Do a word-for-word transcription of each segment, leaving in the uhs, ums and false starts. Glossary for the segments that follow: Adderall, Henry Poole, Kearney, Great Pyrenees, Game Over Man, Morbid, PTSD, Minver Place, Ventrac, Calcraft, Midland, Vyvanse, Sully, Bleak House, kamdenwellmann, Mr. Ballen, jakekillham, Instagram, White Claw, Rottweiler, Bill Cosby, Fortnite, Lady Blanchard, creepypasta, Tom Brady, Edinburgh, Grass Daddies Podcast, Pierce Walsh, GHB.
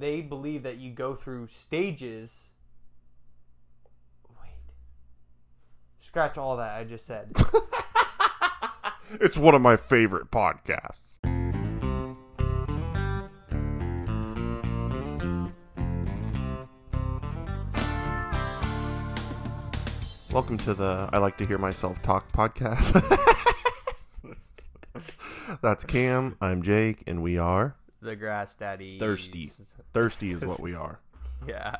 they believe that you go through stages. Wait. Scratch all that I just said. It's one of my favorite podcasts. Welcome to the I Like to Hear Myself Talk podcast. That's Cam, I'm Jake, and we are... The Grass Daddies. Thirsty. Thirsty is what we are. Yeah,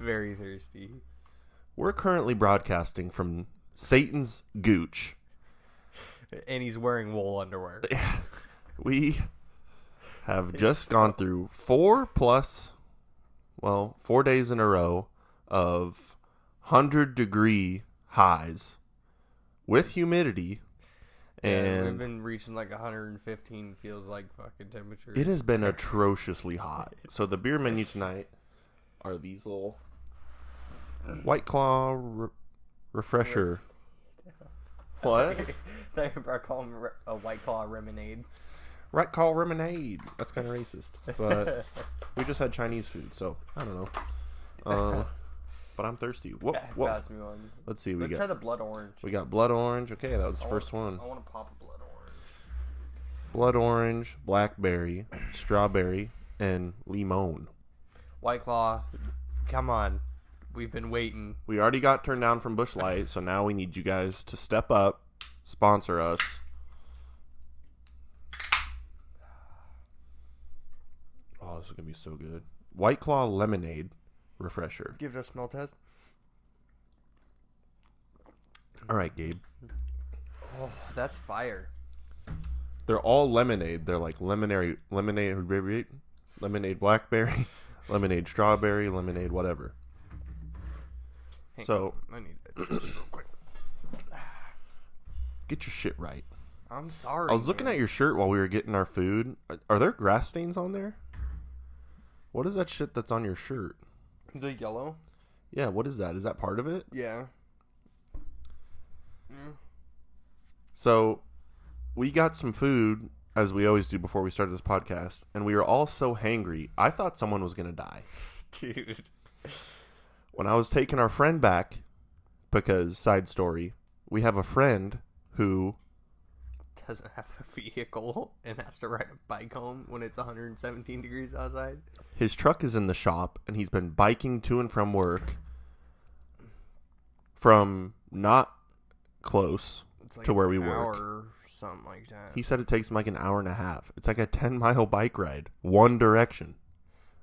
very thirsty. We're currently broadcasting from Satan's Gooch. And he's wearing wool underwear. We have just gone through four plus, well, four days in a row of... one hundred degree highs with humidity, and yeah, we've been reaching like one hundred fifteen feels like fucking temperature. It has been atrociously hot. So the beer menu tonight are these little White Claw re- refresher. What? I call them a White Claw lemonade. Right, call lemonade. That's kind of racist. But we just had Chinese food, so I don't know. Uh, But I'm thirsty. What? What? Pass me one. Let's see. We Let's got, try the blood orange. We got blood orange. Okay, that was the I first want, one. I want to pop a blood orange. Blood orange, blackberry, strawberry, and limon. White Claw, come on. We've been waiting. We already got turned down from Bush Light, so now we need you guys to step up, sponsor us. Oh, this is going to be so good. White Claw lemonade. Refresher. Give it a smell test. All right, Gabe. Oh, that's fire. They're all lemonade. They're like lemonade, lemonade, lemonade blackberry, lemonade strawberry, lemonade whatever. Hey, so I need that real quick. Get your shit right. I'm sorry. I was looking man. at your shirt while we were getting our food. Are, are there grass stains on there? What is that shit that's on your shirt? The yellow? Yeah, what is that? Is that part of it? Yeah. Mm. So, we got some food, as we always do before we started this podcast, and we were all so hangry, I thought someone was going to die. Dude. When I was taking our friend back, because, side story, we have a friend who... doesn't have a vehicle and has to ride a bike home when it's one hundred seventeen degrees outside. His truck is in the shop, and he's been biking to and from work from not close like to where we work. Or something like that. He said it takes him like an hour and a half. It's like a ten mile bike ride, one direction.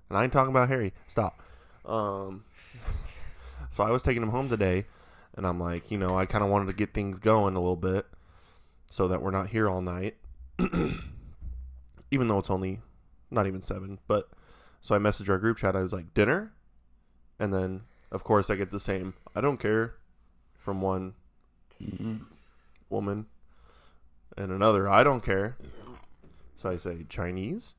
And I ain't talking about Harry. Stop. Um, so I was taking him home today, and I'm like, you know, I kind of wanted to get things going a little bit. So that we're not here all night, even though it's only not even seven. But so I messaged our group chat. I was like, dinner? And then, of course, I get the same, I don't care, from one woman and another, I don't care. So I say, Chinese?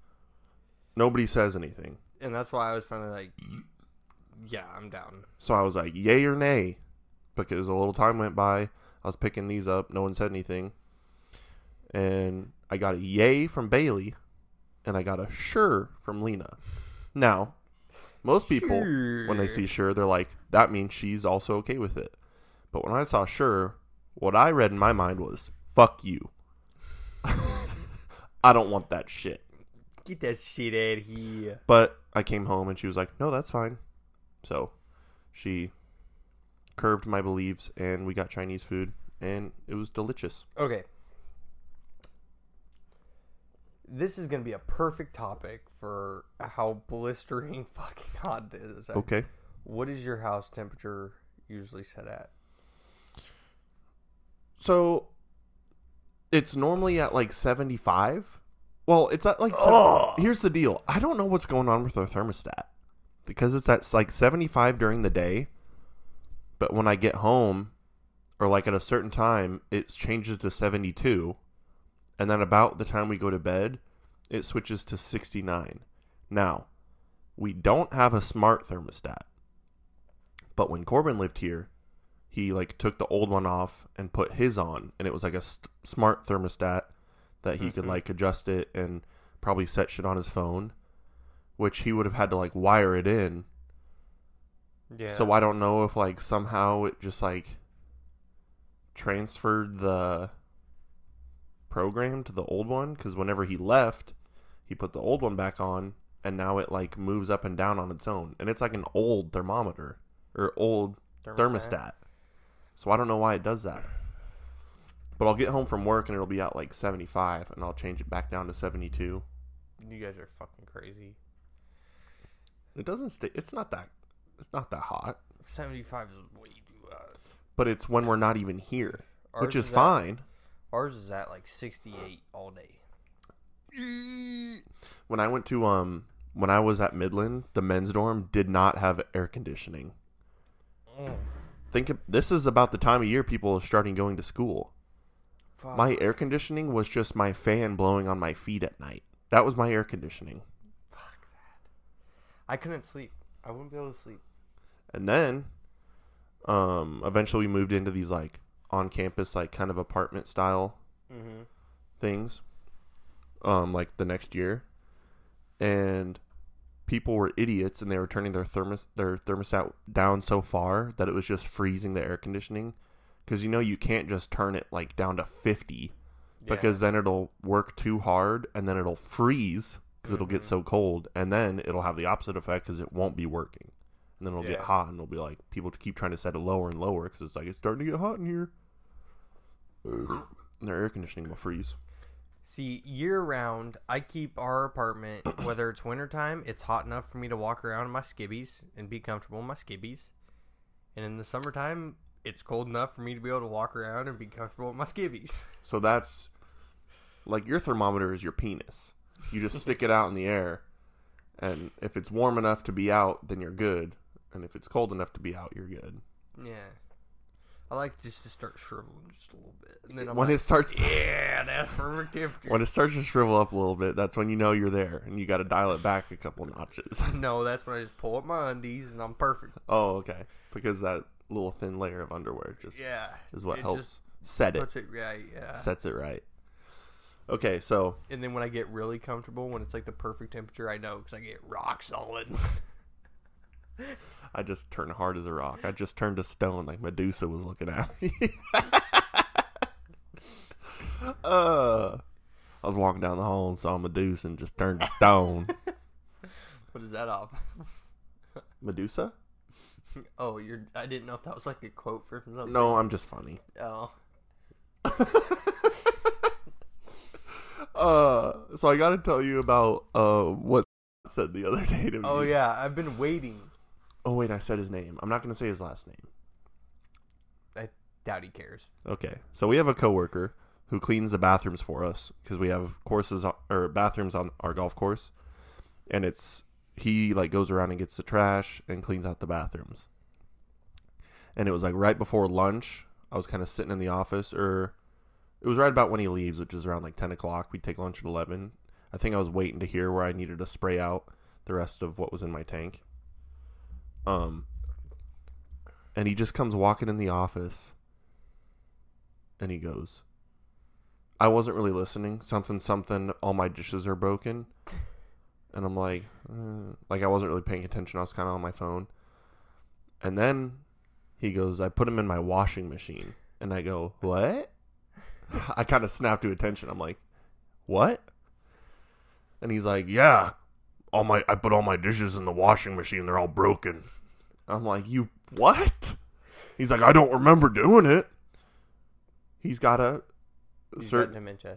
Nobody says anything. And that's why I was finally like, yeah, I'm down. So I was like, yay or nay? Because a little time went by. I was picking these up. No one said anything. And I got a yay from Bailey, and I got a sure from Lena. Now, most people, sure. when they see sure, they're like, that means she's also okay with it. But when I saw sure, what I read in my mind was, fuck you. I don't want that shit. Get that shit out of here. But I came home, and she was like, no, that's fine. So she curved my beliefs, and we got Chinese food, and it was delicious. Okay. This is going to be a perfect topic for how blistering fucking hot it is. Like, okay. What is your house temperature usually set at? So, it's normally at like seventy-five. Well, it's at like... Oh. Here's the deal. I don't know what's going on with our thermostat. Because it's at like seventy-five during the day. But when I get home, or like at a certain time, it changes to seventy-two. And then about the time we go to bed, it switches to sixty-nine. Now, we don't have a smart thermostat. But when Corbin lived here, he like took the old one off and put his on. And it was like a st- smart thermostat that he mm-hmm. could like adjust it and probably set shit on his phone. which he would have had to, like, wire it in. Yeah. So I don't know if, like, somehow it just, like, transferred the program to the old one, because whenever he left, he put the old one back on, and now it, like, moves up and down on its own. And it's, like, an old thermometer, or old thermostat. thermostat. So I don't know why it does that. But I'll get home from work, and it'll be at, like, seventy-five, and I'll change it back down to seventy-two. You guys are fucking crazy. It doesn't stay. It's not that. It's not that hot. seventy-five is way too hot. But it's when we're not even here, ours which is, is fine. At, ours is at like sixty-eight all day. When I went to um, when I was at Midland, the men's dorm did not have air conditioning. Mm. Think of, this is about the time of year people are starting going to school. Fuck. My air conditioning was just my fan blowing on my feet at night. That was my air conditioning. Fuck that. I couldn't sleep. I wouldn't be able to sleep. And then, um, eventually we moved into these, like, on-campus, like, kind of apartment-style mm-hmm. things, um, like, the next year. And people were idiots, and they were turning their thermos their thermostat down so far that it was just freezing the air conditioning. Because, you know, you can't just turn it, like, down to fifty. Yeah. Because then it'll work too hard, and then it'll freeze because mm-hmm. it'll get so cold, and then it'll have the opposite effect because it won't be working, and then it'll yeah. get hot, and it'll be like people keep trying to set it lower and lower because it's like it's starting to get hot in here. And their air conditioning will freeze. See, year round, I keep our apartment whether it's wintertime, it's hot enough for me to walk around in my skibbies and be comfortable in my skibbies, and in the summertime, it's cold enough for me to be able to walk around and be comfortable with my skivvies. So that's, like, your thermometer is your penis. You just stick it out in the air, and if it's warm enough to be out, then you're good. And if it's cold enough to be out, you're good. Yeah. I like just to start shriveling just a little bit. And then I'm when like, it starts... Yeah, that's perfect temperature. When it starts to shrivel up a little bit, that's when you know you're there, and you got to dial it back a couple notches. No, that's when I just pull up my undies, and I'm perfect. Oh, okay. Because that... little thin layer of underwear just yeah, is what helps set it. it right, yeah. Sets it right. Okay, so. And then when I get really comfortable, when it's like the perfect temperature, I know because I get rock solid. I just turn hard as a rock. I just turned to stone like Medusa was looking at me. uh, I was walking down the hall and saw Medusa and just turned to stone. What is that off? Medusa? Oh, you're. I didn't know if that was like a quote for something. No, I'm just funny. Oh. uh, so I gotta tell you about uh what said the other day to me. Oh yeah, I've been waiting. Oh wait, I said his name. I'm not gonna say his last name. I doubt he cares. Okay, so we have a coworker who cleans the bathrooms for us because we have courses or bathrooms on our golf course, and it's. He, like, goes around and gets the trash and cleans out the bathrooms. And it was, like, right before lunch. I was kind of sitting in the office, or it was right about when he leaves, which is around, like, ten o'clock. We take lunch at eleven. I think I was waiting to hear where I needed to spray out the rest of what was in my tank. Um, and he just comes walking in the office, and he goes, I wasn't really listening. Something, something, all my dishes are broken. And I'm like, eh. Like I wasn't really paying attention. I was kind of on my phone. And then he goes, I put him in my washing machine. And I go, what? I kind of snapped to attention. I'm like, what? And he's like, yeah, all my I put all my dishes in the washing machine. They're all broken. I'm like, you what? He's like, I don't remember doing it. He's got a he's certain got dementia.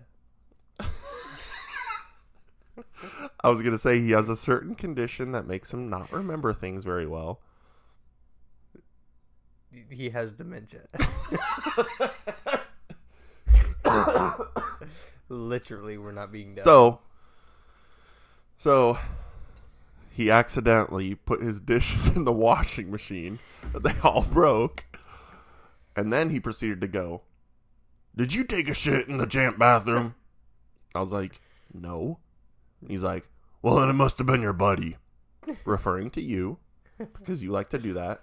I was going to say he has a certain condition that makes him not remember things very well. He has dementia. Literally, we're not being done. So, so he accidentally put his dishes in the washing machine. They all broke. And then he proceeded to go, did you take a shit in the champ bathroom? I was like, no. He's like, well, then it must have been your buddy. Referring to you, because you like to do that.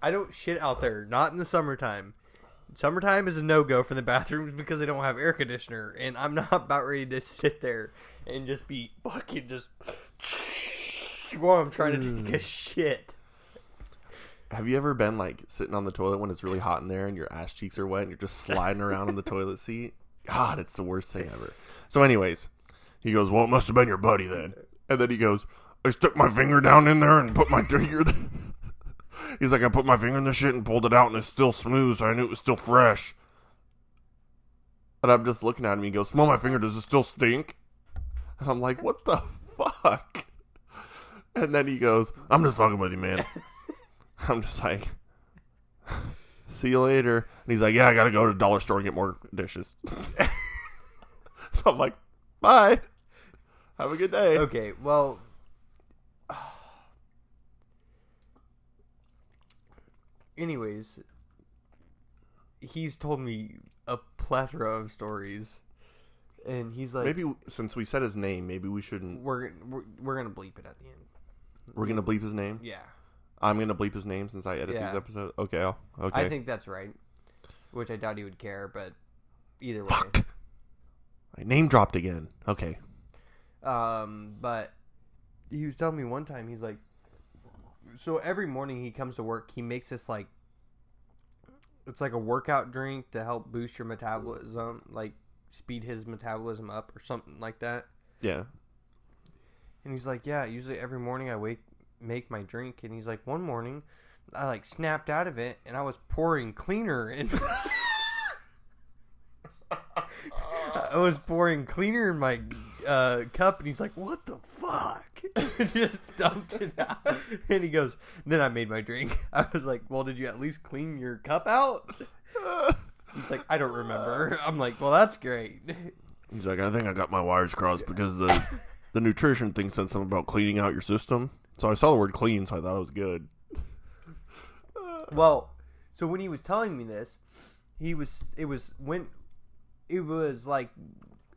I don't shit out there. Not in the summertime. Summertime is a no-go for the bathrooms because they don't have air conditioner. And I'm not about ready to sit there and just be fucking just... Squirm trying mm. to take a shit. Have you ever been, like, sitting on the toilet when it's really hot in there and your ass cheeks are wet and you're just sliding around on the toilet seat? God, it's the worst thing ever. So anyways, he goes, well, it must have been your buddy then. And then he goes, I stuck my finger down in there and put my finger there. He's like, I put my finger in the shit and pulled it out and it's still smooth, so I knew it was still fresh. And I'm just looking at him and he goes, smell my finger, does it still stink? And I'm like, what the fuck? And then he goes, I'm just fucking with you, man. I'm just like, see you later. And he's like, yeah, I gotta go to the dollar store and get more dishes. So I'm like, bye. Have a good day. Okay, well, anyways, he's told me a plethora of stories. And he's like, maybe since we said his name, maybe we shouldn't. We're, we're, we're going to bleep it at the end. We're going to bleep his name? Yeah. I'm going to bleep his name since I edit yeah. these episodes? Okay. I'll, okay. I think that's right. Which I doubt he would care, but either way. Fuck. I name dropped again. Okay. Um, but he was telling me one time, he's like, so every morning he comes to work, he makes this like, it's like a workout drink to help boost your metabolism, like speed his metabolism up or something like that. Yeah. And he's like, yeah, usually every morning I wake, make my drink. And he's like, one morning I like snapped out of it and I was pouring cleaner in. I was pouring cleaner in my uh, cup. And he's like, what the fuck? Just dumped it out. And he goes, then I made my drink. I was like, well, did you at least clean your cup out? He's like, I don't remember. I'm like, well, that's great. He's like, I think I got my wires crossed because the the nutrition thing said something about cleaning out your system. So I saw the word clean, so I thought it was good. Well, so when he was telling me this, he was it was when it was like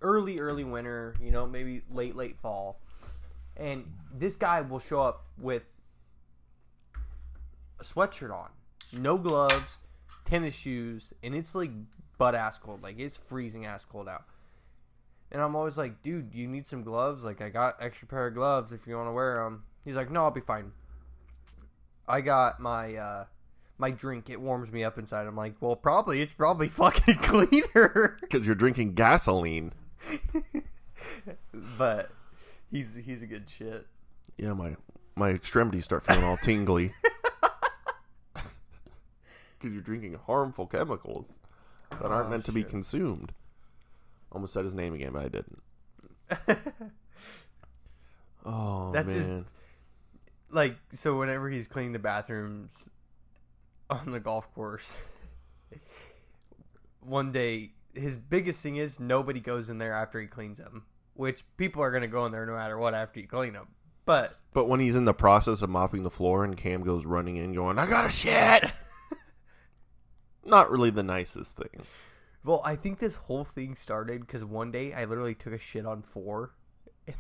early early winter, you know, maybe late late fall. And this guy will show up with a sweatshirt on, no gloves, tennis shoes, and it's like butt-ass cold. Like, it's freezing-ass cold out. And I'm always like, dude, you need some gloves? Like, I got extra pair of gloves if you want to wear them. He's like, no, I'll be fine. I got my uh, my drink. It warms me up inside. I'm like, well, probably. It's probably fucking cleaner. Because you're drinking gasoline. But He's he's a good shit. Yeah, my my extremities start feeling all tingly. Because you're drinking harmful chemicals that aren't oh, meant shit. to be consumed. Almost said his name again, but I didn't. Oh, that's man. His, like, so whenever he's cleaning the bathrooms on the golf course, one day, his biggest thing is nobody goes in there after he cleans them. Which people are going to go in there no matter what after you clean them. But but when he's in the process of mopping the floor and Cam goes running in going, I got a shit. Not really the nicest thing. Well, I think this whole thing started because one day I literally took a shit on four. And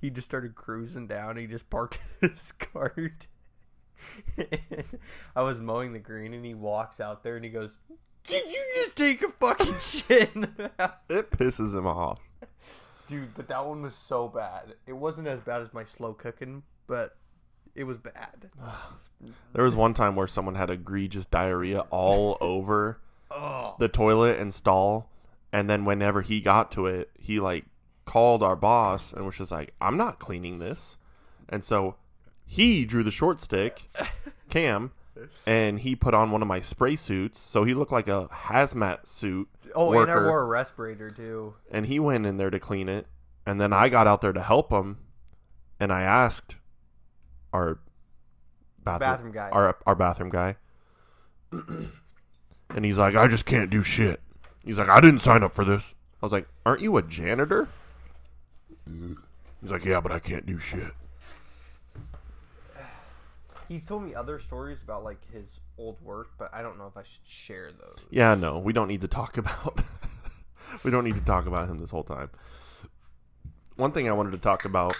he just started cruising down. He just parked his cart. And I was mowing the green and he walks out there and he goes, did you just take a fucking shit in the mouth? It pisses him off. Dude, but that one was so bad. It wasn't as bad as my slow cooking, but it was bad. There was one time where someone had egregious diarrhea all over oh. the toilet and stall. And then whenever he got to it, he like called our boss and was just like, I'm not cleaning this. And so he drew the short stick, Cam. And he put on one of my spray suits, so he looked like a hazmat suit Oh, worker. And I wore a respirator, too. And he went in there to clean it, and then I got out there to help him, and I asked our bathroom, bathroom guy, our, our bathroom guy, and he's like, I just can't do shit. He's like, I didn't sign up for this. I was like, aren't you a janitor? He's like, yeah, but I can't do shit. He's told me other stories about, like, his old work, but I don't know if I should share those. Yeah, no. We don't need to talk about We don't need to talk about him this whole time. One thing I wanted to talk about,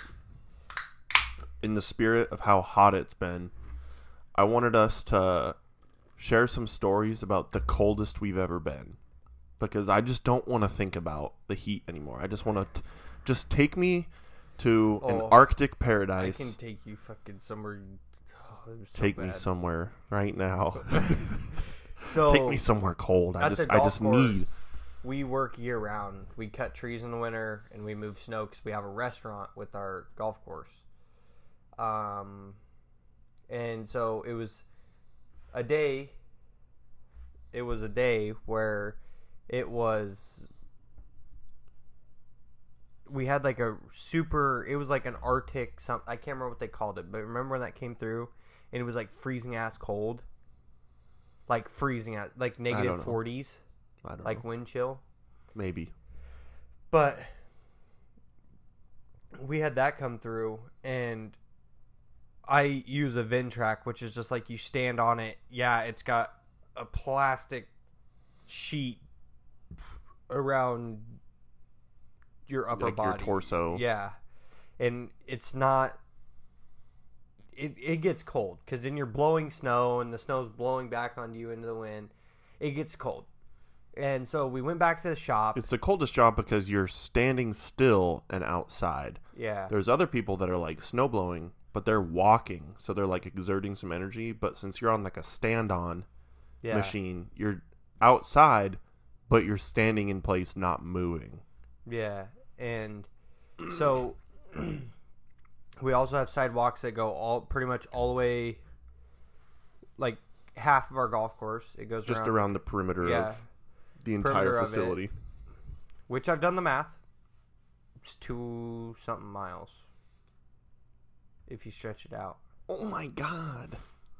in the spirit of how hot it's been, I wanted us to share some stories about the coldest we've ever been. Because I just don't want to think about the heat anymore. I just want to... T- just take me to oh, an Arctic paradise. I can take you fucking somewhere. Oh, so take bad. me somewhere right now. So take me somewhere cold. I just, I just course, need. We work year round. We cut trees in the winter and we move snow because we have a restaurant with our golf course. Um, and so it was a day. It was a day where it was. We had like a super. It was like an Arctic. Some I can't remember what they called it, but remember when that came through, and it was like freezing ass cold. Like freezing out, like negative forties, I don't know. Like wind chill, maybe. But we had that come through, and I use a Ventrac, which is just like you stand on it. Yeah, it's got a plastic sheet around your upper like body, your torso. Yeah, and it's not. It, it gets cold because then you're blowing snow and the snow's blowing back onto you into the wind. It gets cold. And so we went back to the shop. It's the coldest job because you're standing still and outside. Yeah. There's other people that are like snow blowing, but they're walking. So they're like exerting some energy. But since you're on like a stand on yeah. machine, you're outside, but you're standing in place, not moving. Yeah. And so. We also have sidewalks that go all pretty much all the way, like half of our golf course. It goes just around, around the perimeter yeah, of the entire facility. It, which I've done the math. It's two something miles if you stretch it out. Oh my god!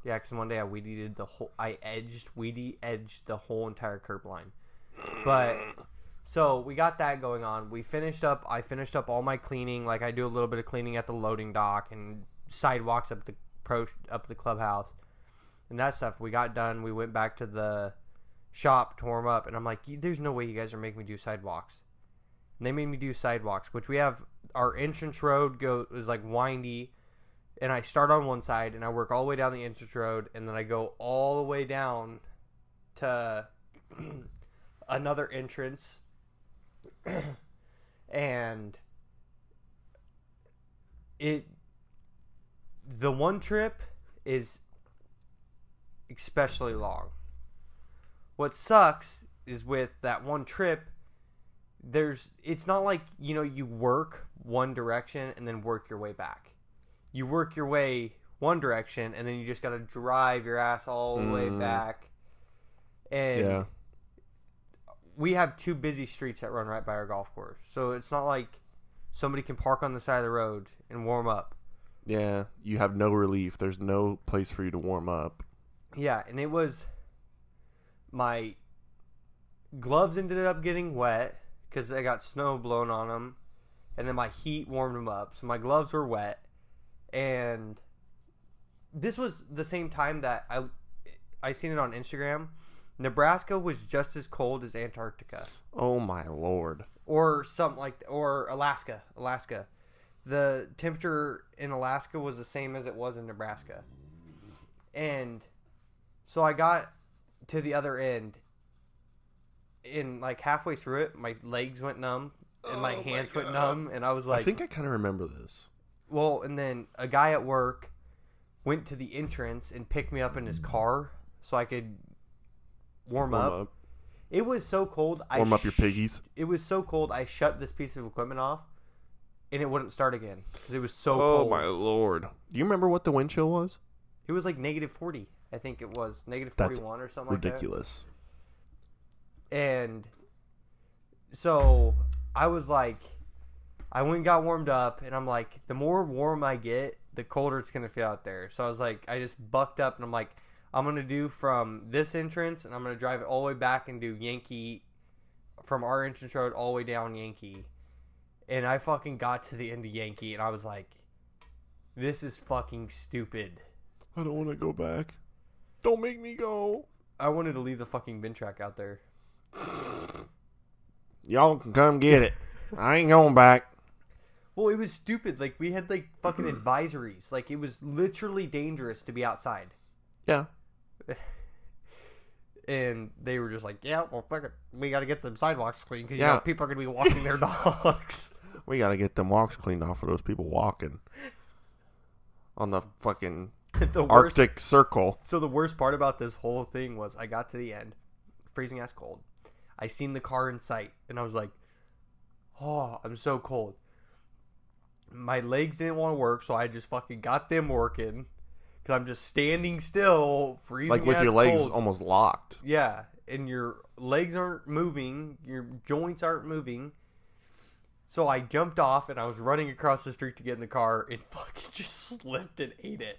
Yeah, because one day I weed eated the whole. I edged weedy edged the whole entire curb line, but. So, we got that going on. We finished up. I finished up all my cleaning. Like, I do a little bit of cleaning at the loading dock and sidewalks up the pro, up the clubhouse. And that stuff. We got done. We went back to the shop, tore them up. And I'm like, there's no way you guys are making me do sidewalks. And they made me do sidewalks, which we have. Our entrance road go is, like, windy. And I start on one side, and I work all the way down the entrance road. And then I go all the way down to another entrance. And it the one trip is especially long. What sucks is with that one trip, there's it's not like, you know, you work one direction and then work your way back. You work your way one direction and then you just got to drive your ass all the mm. way back. And yeah. We have two busy streets that run right by our golf course. So it's not like somebody can park on the side of the road and warm up. Yeah, you have no relief. There's no place for you to warm up. Yeah, and it was my gloves ended up getting wet because they got snow blown on them. And then my heat warmed them up. So my gloves were wet. And this was the same time that I, I seen it on Instagram. Nebraska was just as cold as Antarctica. Oh my lord! Or something like, or Alaska. Alaska, the temperature in Alaska was the same as it was in Nebraska. And so I got to the other end, and like halfway through it, my legs went numb and my oh hands my went numb, and I was like, I think I kind of remember this. Well, and then a guy at work went to the entrance and picked me up in his car so I could. Warm, warm up. up. It was so cold. Warm I up sh- your piggies. It was so cold. I shut this piece of equipment off, and it wouldn't start again because it was so oh, cold. Oh my lord! Do you remember what the wind chill was? It was like negative forty. I think it was negative forty-one or something. Ridiculous. Like that. And so I was like, I went and got warmed up, and I'm like, the more warm I get, the colder it's gonna feel out there. So I was like, I just bucked up, and I'm like. I'm going to do from this entrance, and I'm going to drive it all the way back and do Yankee from our entrance road all the way down Yankee. And I fucking got to the end of Yankee, and I was like, this is fucking stupid. I don't want to go back. Don't make me go. I wanted to leave the fucking Ventrac out there. Y'all can come get it. I ain't going back. Well, it was stupid. Like, we had, like, fucking advisories. Like, it was literally dangerous to be outside. Yeah. And they were just like, yeah, well, fuck it. We got to get the sidewalks clean because, yeah. you know, people are going to be walking their dogs. We gotta get them walks cleaned off for those people walking on the fucking the Arctic worst, Circle. So the worst part about this whole thing was I got to the end, freezing ass cold. I seen the car in sight, and I was like, oh, I'm so cold. My legs didn't want to work, so I just fucking got them working. Because I'm just standing still, freezing ass cold. Like with your legs almost locked. Yeah, and your legs aren't moving. Your joints aren't moving. So I jumped off, and I was running across the street to get in the car, and fucking just slipped and ate it.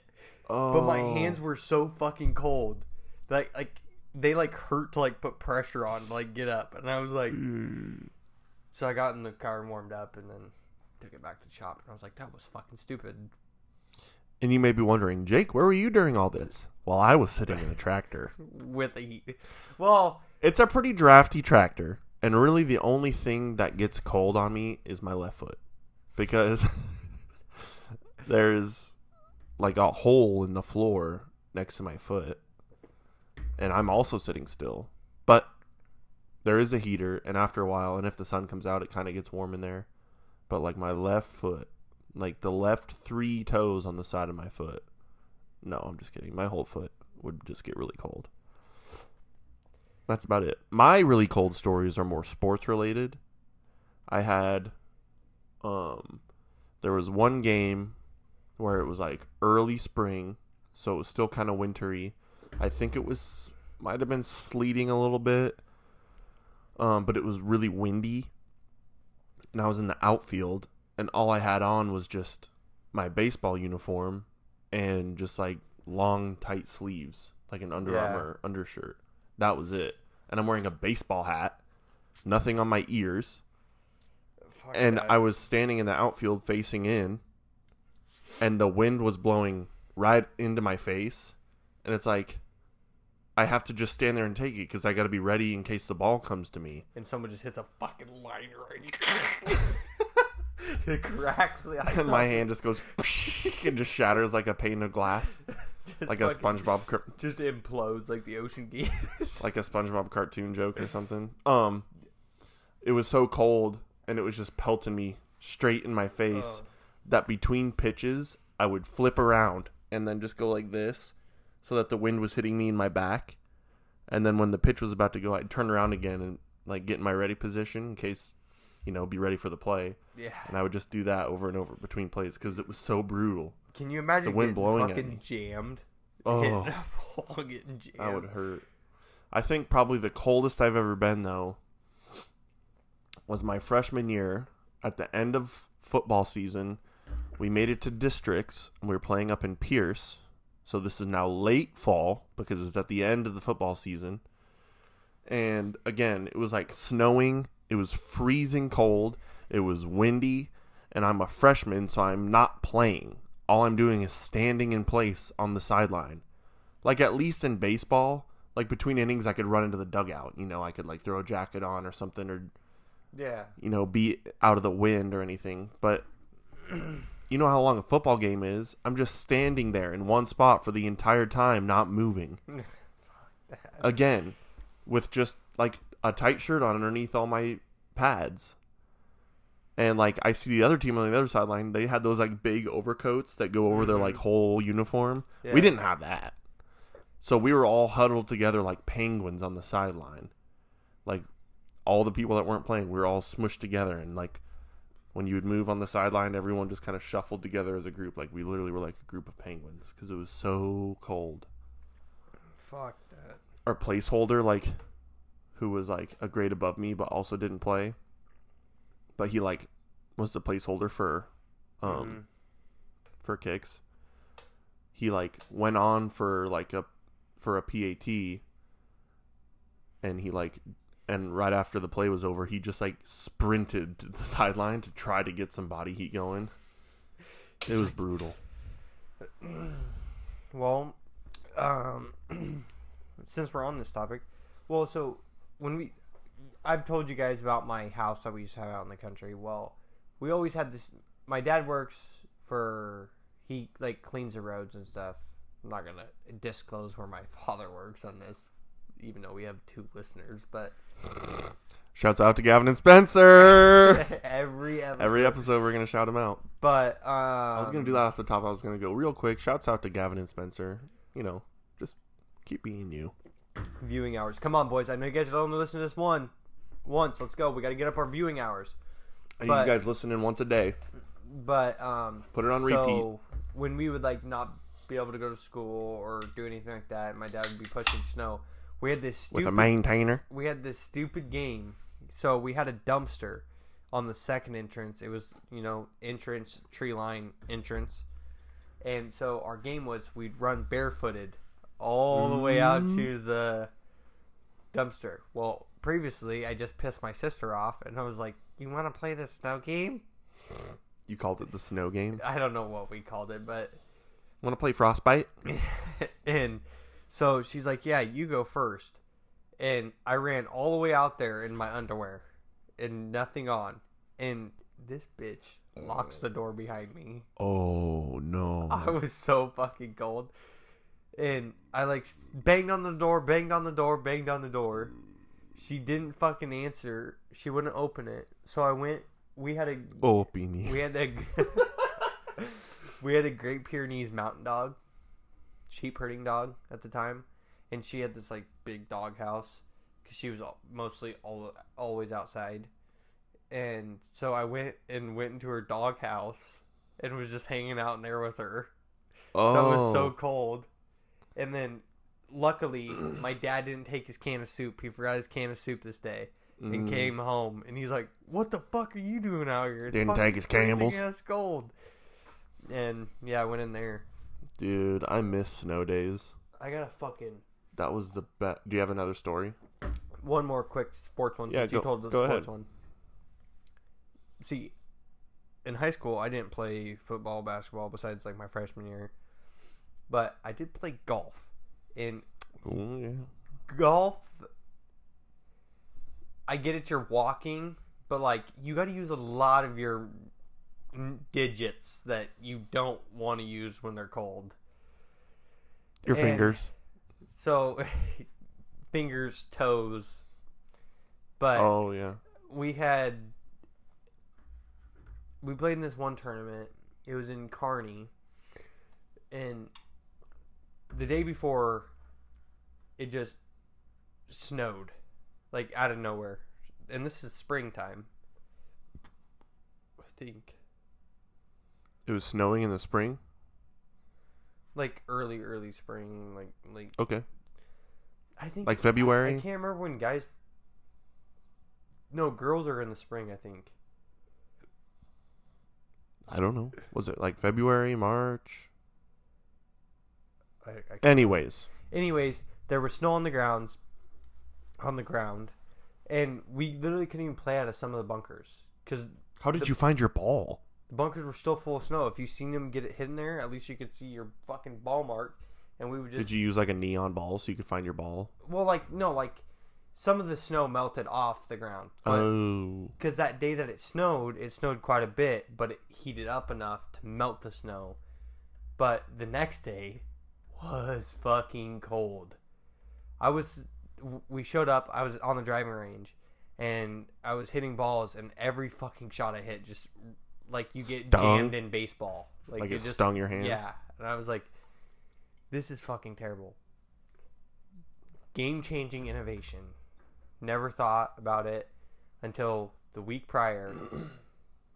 Oh. But my hands were so fucking cold. Like, like they, like, hurt to, like, put pressure on to, like, get up. And I was like... Mm. So I got in the car and warmed up, and then... took it back to Chop, and I was like, that was fucking stupid. And you may be wondering, Jake, where were you during all this? Well, I was sitting in a tractor. With a heat. Well... It's a pretty drafty tractor, and really the only thing that gets cold on me is my left foot. Because there's, like, a hole in the floor next to my foot, and I'm also sitting still. But there is a heater, and after a while, and if the sun comes out, it kind of gets warm in there. But, like, my left foot, like, the left three toes on the side of my foot. No, I'm just kidding. My whole foot would just get really cold. That's about it. My really cold stories are more sports-related. I had, um, there was one game where it was, like, early spring, so it was still kind of wintry. I think it was, might have been sleeting a little bit, um, but it was really windy. And I was in the outfield, and all I had on was just my baseball uniform and just, like, long, tight sleeves, like an Under yeah. Armour undershirt. That was it. And I'm wearing a baseball hat, nothing on my ears. Fuck and that. I was standing in the outfield facing in, and the wind was blowing right into my face. And it's like... I have to just stand there and take it because I got to be ready in case the ball comes to me. And someone just hits a fucking line right here. It cracks the ice. And my hand just goes and just shatters like a pane of glass. Just like a SpongeBob. Cur- just implodes like the ocean deep. Like a SpongeBob cartoon joke or something. Um, It was so cold and it was just pelting me straight in my face oh. that between pitches I would flip around and then just go like this. So that the wind was hitting me in my back. And then when the pitch was about to go, I'd turn around again and, like, get in my ready position in case, you know, be ready for the play. Yeah. And I would just do that over and over between plays because it was so brutal. Can you imagine the wind getting blowing fucking at me. Jammed? Oh. Getting jammed. That would hurt. I think probably the coldest I've ever been, though, was my freshman year at the end of football season. We made it to districts, and we were playing up in Pierce. So this is now late fall because it's at the end of the football season. And, again, it was like snowing. It was freezing cold. It was windy. And I'm a freshman, so I'm not playing. All I'm doing is standing in place on the sideline. Like, at least in baseball, like, between innings, I could run into the dugout. You know, I could, like, throw a jacket on or something or, yeah, you know, be out of the wind or anything. But... You know how long a football game is. I'm just standing there in one spot for the entire time, not moving. Again, with just, like, a tight shirt on underneath all my pads. And, like, I see the other team on the other sideline. They had those, like, big overcoats that go over mm-hmm. their, like, whole uniform. Yeah. We didn't have that. So we were all huddled together like penguins on the sideline. Like, all the people that weren't playing, we were all smushed together and, like, when you would move on the sideline, everyone just kind of shuffled together as a group. Like, we literally were like a group of penguins because it was so cold. Fuck that. Our placeholder, like, who was, like, a grade above me but also didn't play. But he, like, was the placeholder for, um, mm-hmm. for kicks. He, like, went on for, like, a, for a P A T. And he, like... And right after the play was over, he just, like, sprinted to the sideline to try to get some body heat going. It was brutal. Well, um, since we're on this topic, well, so when we, I've told you guys about my house that we used to have out in the country. Well, we always had this. My dad works for, he, like, cleans the roads and stuff. I'm not going to disclose where my father works on this, even though we have two listeners, but Shouts out to Gavin and Spencer. Every episode. Every episode we're going to shout them out. But um, I was going to do that off the top. I was going to go real quick. Shouts out to Gavin and Spencer. You know, just keep being you. Viewing hours. Come on, boys. I know you guys don't only listen to this one. Once. Let's go. We got to get up our viewing hours. I need you guys listening once a day. But um, put it on repeat. So when we would like not be able to go to school or do anything like that, and my dad would be pushing snow. We had this stupid, with a maintainer. We had this stupid game. So we had a dumpster on the second entrance. It was, you know, entrance, tree line, entrance. And so our game was we'd run barefooted all mm-hmm. the way out to the dumpster. Well, previously I just pissed my sister off and I was like, you want to play the snow game? You called it the snow game? I don't know what we called it, but... Want to play Frostbite? And so she's like, yeah, you go first. And I ran all the way out there in my underwear and nothing on. And this bitch locks the door behind me. Oh, no. I was so fucking cold. And I, like, banged on the door, banged on the door, banged on the door. She didn't fucking answer. She wouldn't open it. So I went. We had a... Oh, beanie. We had a... we had a Great Pyrenees mountain dog. Sheep herding dog at the time. And she had this, like, big dog house because she was all, mostly all, always outside. And so I went and went into her dog house and was just hanging out in there with her. Oh. So it was so cold. And then, luckily, my dad didn't take his can of soup. He forgot his can of soup this day and mm. came home. And he's like, what the fuck are you doing out here? It's didn't take his Campbell's. It's cold. And, yeah, I went in there. Dude, I miss snow days. I got a fucking... That was the best. Do you have another story? One more quick sports one. Yeah, since go, you told the go sports ahead. One. See, in high school, I didn't play football, basketball, besides like my freshman year. But I did play golf. And Ooh, yeah. golf, I get it, you're walking, but like you got to use a lot of your digits that you don't want to use when they're cold. Your and, fingers. So, fingers, toes, but oh yeah, we had we played in this one tournament. It was in Kearney, and the day before, it just snowed, like out of nowhere. And this is springtime, I think. It was snowing in the spring? Like early, early spring, like like okay. I think like February. I, I can't remember when guys. No, girls are in the spring. I think. I don't know. Was it like February, March? I, I can't Anyways. Remember. Anyways, there was snow on the grounds, on the ground, and we literally couldn't even play out of some of the bunkers because. How did the, you find your ball? The bunkers were still full of snow. If you seen them get it hidden there, at least you could see your fucking ball mark. And we would just. Did you use like a neon ball so you could find your ball? Well, like no, like some of the snow melted off the ground. But, oh. Because that day that it snowed, it snowed quite a bit, but it heated up enough to melt the snow. But the next day was fucking cold. I was. We showed up. I was on the driving range, and I was hitting balls, and every fucking shot I hit just. Like, you get stung. Jammed in baseball. Like, like it, it just, stung your hands? Yeah. And I was like, this is fucking terrible. Game-changing innovation. Never thought about it until the week prior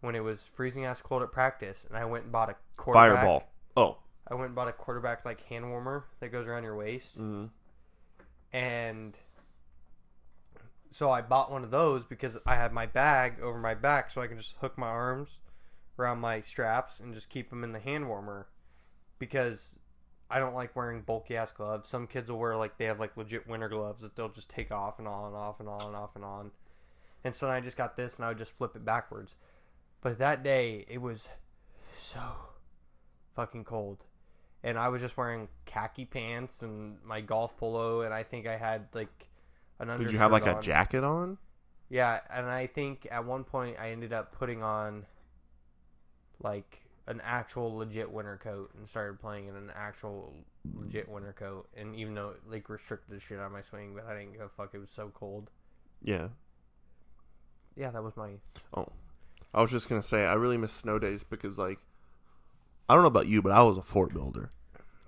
when it was freezing-ass cold at practice, and I went and bought a quarterback. Fireball. Oh. I went and bought a quarterback, like, hand warmer that goes around your waist. Mm-hmm. And so I bought one of those because I had my bag over my back so I can just hook my arms around my straps and just keep them in the hand warmer because I don't like wearing bulky ass gloves. Some kids will wear like they have like legit winter gloves that they'll just take off and on and off and on and off and on. And so then I just got this and I would just flip it backwards. But that day it was so fucking cold. And I was just wearing khaki pants and my golf polo and I think I had like an undershirt. Did you have like on. A jacket on? Yeah, and I think at one point I ended up putting on like an actual legit winter coat and started playing in an actual legit winter coat. And even though it like restricted the shit out of my swing, but I didn't give a fuck. It was so cold. Yeah. Yeah, that was my... Oh. I was just going to say, I really miss snow days because, like, I don't know about you, but I was a fort builder.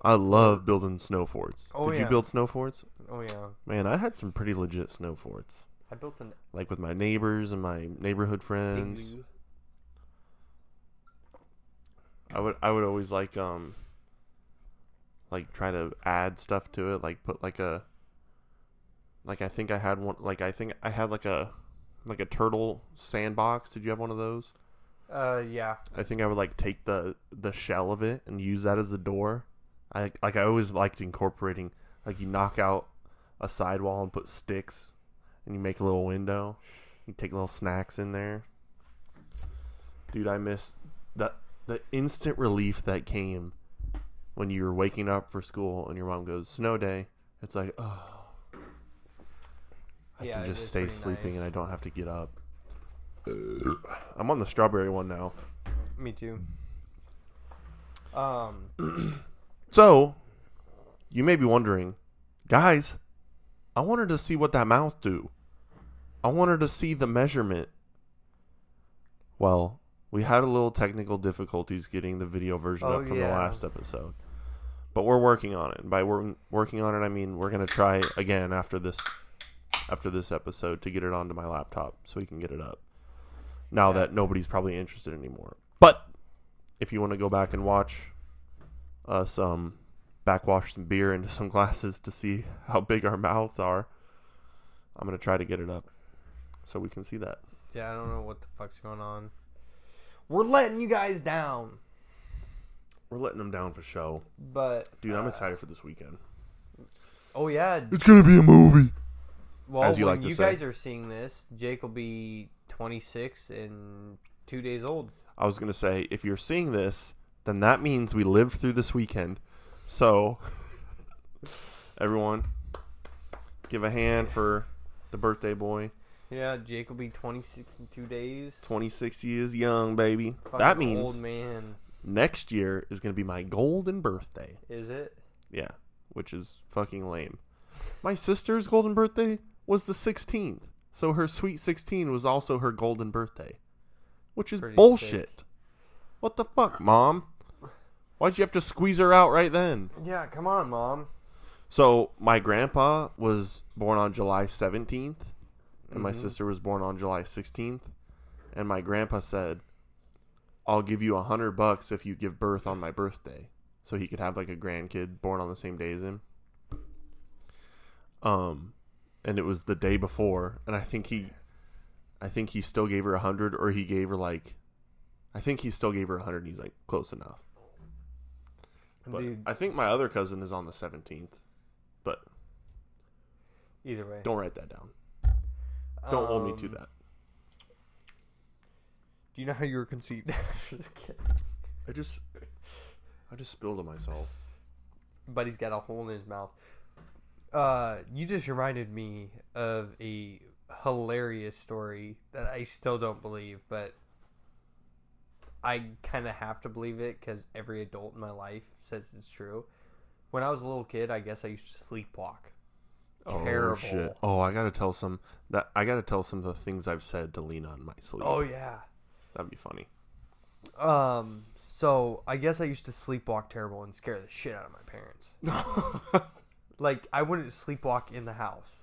I love building snow forts. Oh, Did yeah. you build snow forts? Oh, yeah. Man, I had some pretty legit snow forts. I built an... Like, with my neighbors and my neighborhood friends. Igloo. I would I would always, like, um... like, try to add stuff to it. Like, put, like, a... Like, I think I had one... Like, I think I had, like, a... Like a turtle sandbox. Did you have one of those? Uh, yeah. I think I would like take the, the shell of it and use that as the door. I like I always liked incorporating. Like you knock out a sidewall and put sticks, and you make a little window. You take little snacks in there. Dude, I miss that the instant relief that came when you were waking up for school and your mom goes snow day. It's like oh. I yeah, can just stay sleeping nice. And I don't have to get up. I'm on the strawberry one now. Me too. Um. So, you may be wondering, guys, I wanted to see what that mouth do. I wanted to see the measurement. Well, we had a little technical difficulties getting the video version oh, up from yeah. the last episode. But we're working on it. And by wor- working on it, I mean we're going to try again after this... after this episode to get it onto my laptop so we can get it up now yeah. that nobody's probably interested anymore. But if you want to go back and watch us um, backwash some beer into some glasses to see how big our mouths are, I'm going to try to get it up so we can see that. Yeah, I don't know what the fuck's going on. We're letting you guys down. We're letting them down for show. But dude, I'm uh, excited for this weekend. Oh, yeah. It's going to be a movie. Well, As you when like to you say. guys are seeing this, Jake will be twenty-six and two days old. I was going to say, if you're seeing this, then that means we lived through this weekend. So, everyone, give a hand for the birthday boy. Yeah, Jake will be twenty-six in two days. twenty-six years young, baby. Fucking that means old man. Next year is going to be my golden birthday. Is it? Yeah, which is fucking lame. My sister's golden birthday was the sixteenth, so her sweet sixteen was also her golden birthday, which is Pretty bullshit. Sick. What the fuck, Mom? Why'd you have to squeeze her out right then? Yeah, come on, Mom. So my grandpa was born on July seventeenth, and mm-hmm. my sister was born on July sixteenth, and my grandpa said, "I'll give you a hundred bucks if you give birth on my birthday," so he could have like a grandkid born on the same day as him. Um. And it was the day before, and I think he, I think he still gave her a hundred, or he gave her like, I think he still gave her a hundred, and he's like close enough. But Dude. I think my other cousin is on the seventeenth, but either way, don't write that down. Don't um, hold me to that. Do you know how you were conceived? Just kidding. I just, I just spilled on myself. But he's got a hole in his mouth. Uh, you just reminded me of a hilarious story that I still don't believe, but I kind of have to believe it because every adult in my life says it's true. When I was a little kid, I guess I used to sleepwalk. Oh, Terrible. Shit. Oh, I gotta tell some that I gotta tell some of the things I've said to Lena in my sleep. Oh yeah, that'd be funny. Um, so I guess I used to sleepwalk terrible and scare the shit out of my parents. Like, I wouldn't sleepwalk in the house.